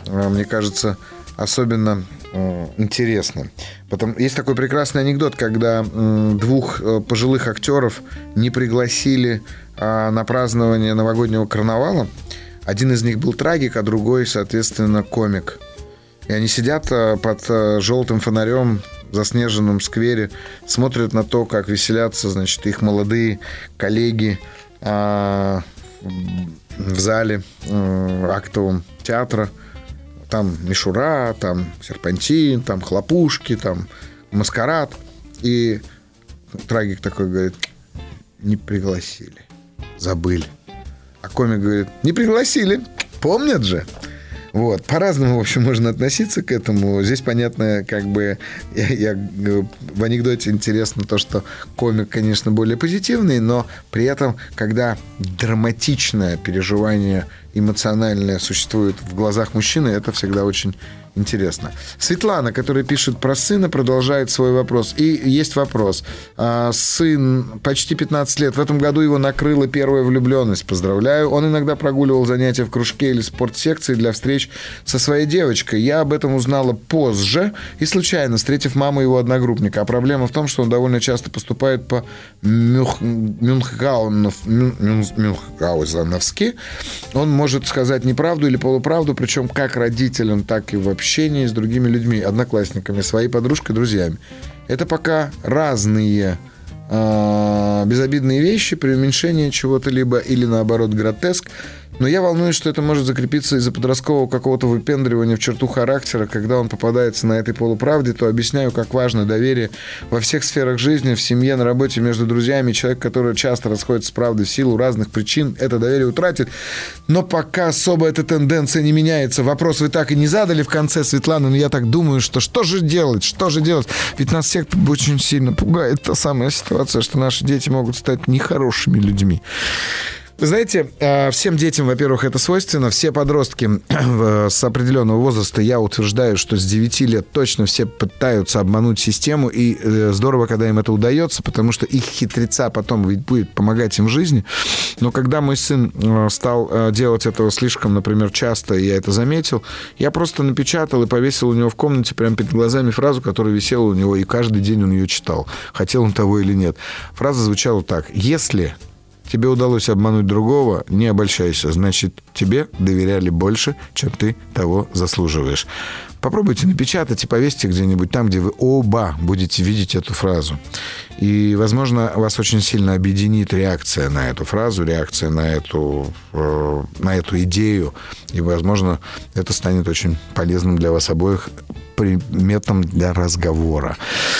э, мне кажется, особенно э, интересным. Потом, есть такой прекрасный анекдот, когда э, двух э, пожилых актеров не пригласили э, на празднование новогоднего карнавала. Один из них был трагик, а другой, соответственно, комик. И они сидят э, под э, желтым фонарем в заснеженном сквере, смотрят на то, как веселятся, значит, их молодые коллеги а, в зале э, актовом театра. Там мишура, там серпантин, там хлопушки, там маскарад. И трагик такой говорит: не пригласили, забыли. А комик говорит: не пригласили, помнят же. Вот. По-разному, в общем, можно относиться к этому. Здесь, понятно, как бы... Я, я, в анекдоте интересно то, что комик, конечно, более позитивный, но при этом, когда драматичное переживание эмоциональное существует в глазах мужчины, это всегда очень интересно. Светлана, которая пишет про сына, продолжает свой вопрос. И есть вопрос. Сын почти пятнадцать лет. В этом году его накрыла первая влюбленность. Поздравляю. Он иногда прогуливал занятия в кружке или спортсекции для встреч со своей девочкой. Я об этом узнала позже и случайно, встретив маму его одногруппника. А проблема в том, что он довольно часто поступает по мюх... мюнхгаунов... мюн... мюнхгаузановски. Он может сказать неправду или полуправду, причем как родителям, так и вообще общении с другими людьми, одноклассниками, своей подружкой, друзьями. Это пока разные э, безобидные вещи, преуменьшение чего-то либо или, наоборот, гротеск. Но я волнуюсь, что это может закрепиться из-за подросткового какого-то выпендривания в черту характера. Когда он попадается на этой полуправде, то объясняю, как важно доверие во всех сферах жизни, в семье, на работе, между друзьями. Человек, который часто расходится с правдой в силу разных причин, это доверие утратит. Но пока особо эта тенденция не меняется. Вопрос вы так и не задали в конце, Светлана, но я так думаю, что что же делать? Что же делать? Ведь нас всех очень сильно пугает та самая ситуация, что наши дети могут стать нехорошими людьми. Вы знаете, всем детям, во-первых, это свойственно. Все подростки с определенного возраста, я утверждаю, что с девяти лет точно все пытаются обмануть систему. И здорово, когда им это удается, потому что их хитреца потом ведь будет помогать им в жизни. Но когда мой сын стал делать этого слишком, например, часто, я это заметил, я просто напечатал и повесил у него в комнате прямо перед глазами фразу, которая висела у него, и каждый день он ее читал, хотел он того или нет. Фраза звучала так: «Если тебе удалось обмануть другого, не обольщайся. Значит, тебе доверяли больше, чем ты того заслуживаешь». Попробуйте напечатать и повесьте где-нибудь там, где вы оба будете видеть эту фразу. И, возможно, вас очень сильно объединит реакция на эту фразу, реакция на эту, э, на эту идею. И, возможно, это станет очень полезным для вас обоих предметом для разговора.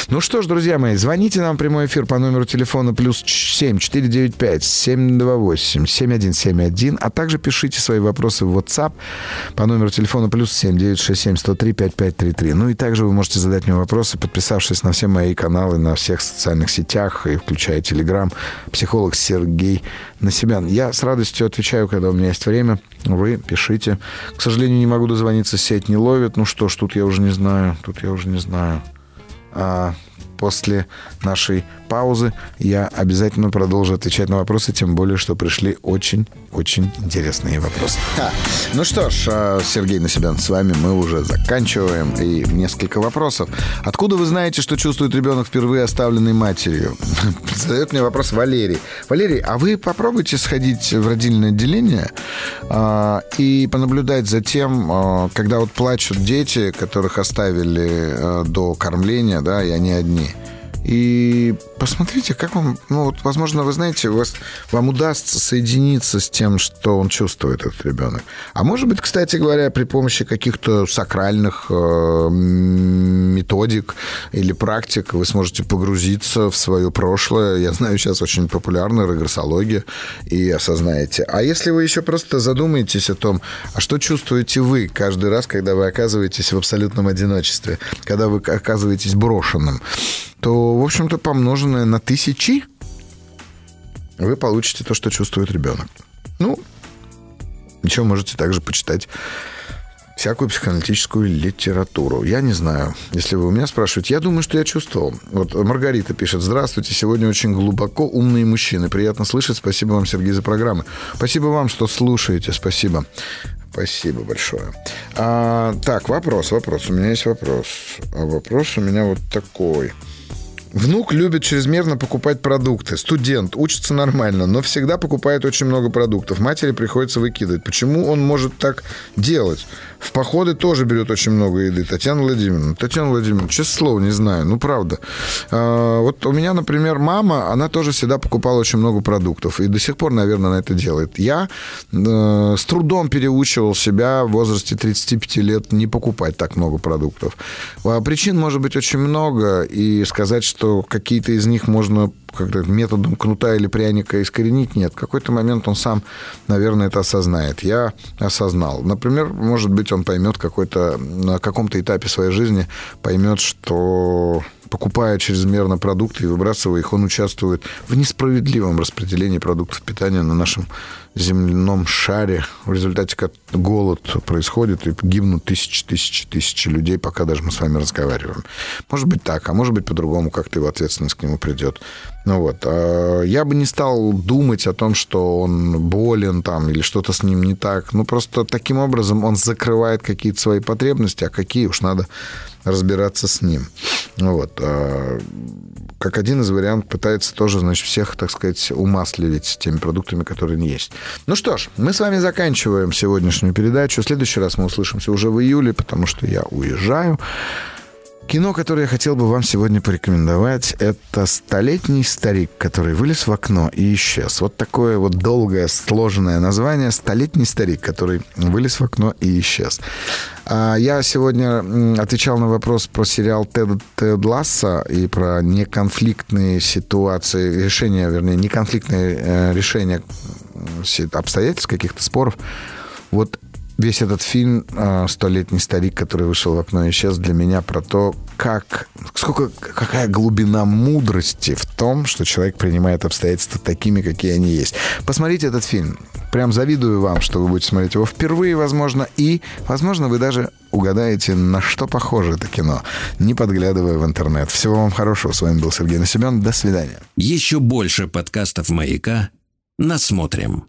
Ну что ж, друзья мои, звоните нам в прямой эфир по номеру телефона плюс семь четыреста девяносто пять семьсот двадцать восемь семьдесят один семьдесят один, а также пишите свои вопросы в WhatsApp по номеру телефона плюс семь девятьсот шестьдесят семь сто три пятьдесят пять тридцать три. Ну и также вы можете задать мне вопросы, подписавшись на все мои каналы, на всех социальных сетях, и включая Telegram, психолог Сергей Насибян. Я с радостью отвечаю, когда у меня есть время. Вы пишите. К сожалению, не могу дозвониться, сеть не ловит. Ну что ж, тут я уже не знаю, тут я уже не знаю. А после нашей паузы я обязательно продолжу отвечать на вопросы, тем более, что пришли очень-очень интересные вопросы. А, ну что ж, Сергей Насибян, с вами мы уже заканчиваем. И несколько вопросов. Откуда вы знаете, что чувствует ребенок, впервые оставленный матерью? Задает мне вопрос Валерий. Валерий, а вы попробуйте сходить в родильное отделение а, и понаблюдать за тем, а, когда вот плачут дети, которых оставили а, до кормления, да, и они одни. И посмотрите, как вам... Ну, вот, возможно, вы знаете, у вас, вам удастся соединиться с тем, что он чувствует, этот ребенок. А может быть, кстати говоря, при помощи каких-то сакральных э, методик или практик вы сможете погрузиться в свое прошлое. Я знаю, сейчас очень популярна регрессология, и осознаете. А если вы еще просто задумаетесь о том, а что чувствуете вы каждый раз, когда вы оказываетесь в абсолютном одиночестве, когда вы оказываетесь брошенным, то, в общем-то, помноженное на тысячи, вы получите то, что чувствует ребенок. Ну, еще можете также почитать всякую психоаналитическую литературу. Я не знаю, если вы у меня спрашиваете. Я думаю, что я чувствовал. Вот Маргарита пишет: здравствуйте, сегодня очень глубоко умные мужчины. Приятно слышать. Спасибо вам, Сергей, за программы. Спасибо вам, что слушаете. Спасибо. Спасибо большое. А, так, вопрос, вопрос. У меня есть вопрос. А вопрос у меня вот такой. Внук любит чрезмерно покупать продукты. Студент, учится нормально, но всегда покупает очень много продуктов. Матери приходится выкидывать. Почему он может так делать? В походы тоже берет очень много еды. Татьяна Владимировна. Татьяна Владимировна, честное слово, не знаю. Ну, правда. Вот у меня, например, мама, она тоже всегда покупала очень много продуктов. И до сих пор, наверное, она это делает. Я с трудом переучивал себя в возрасте тридцати пяти лет не покупать так много продуктов. Причин может быть очень много. И сказать, что какие-то из них можно как-то методом кнута или пряника искоренить, нет. В какой-то момент он сам, наверное, это осознает. Я осознал. Например, может быть, он поймет какой-то, на каком-то этапе своей жизни поймет, что покупая чрезмерно продукты и выбрасывая их, он участвует в несправедливом распределении продуктов питания на нашем земляном шаре, в результате как голод происходит, и гибнут тысячи, тысячи, тысячи людей, пока даже мы с вами разговариваем. Может быть так, а может быть по-другому, как-то его ответственность к нему придет. Ну вот, я бы не стал думать о том, что он болен там или что-то с ним не так. Ну, просто таким образом он закрывает какие-то свои потребности, а какие уж надо разбираться с ним. Ну вот, как один из вариантов пытается тоже, значит, всех, так сказать, умасливить теми продуктами, которые не есть. Ну что ж, мы с вами заканчиваем сегодняшнюю передачу. В следующий раз мы услышимся уже в июле, потому что я уезжаю. Кино, которое я хотел бы вам сегодня порекомендовать, это «Столетний старик, который вылез в окно и исчез». Вот такое вот долгое, сложное название «Столетний старик, который вылез в окно и исчез». Я сегодня отвечал на вопрос про сериал Теда, Тед Лассо и про неконфликтные ситуации, решения, вернее, неконфликтные решения обстоятельств, каких-то споров. Вот весь этот фильм «Столетний старик, который вышел в окно и исчез» для меня про то, как, сколько, какая глубина мудрости в том, что человек принимает обстоятельства такими, какие они есть. Посмотрите этот фильм. Прям завидую вам, что вы будете смотреть его впервые, возможно, и, возможно, вы даже угадаете, на что похоже это кино, не подглядывая в интернет. Всего вам хорошего. С вами был Сергей Насибян. До свидания. Еще больше подкастов «Маяка» насмотрим.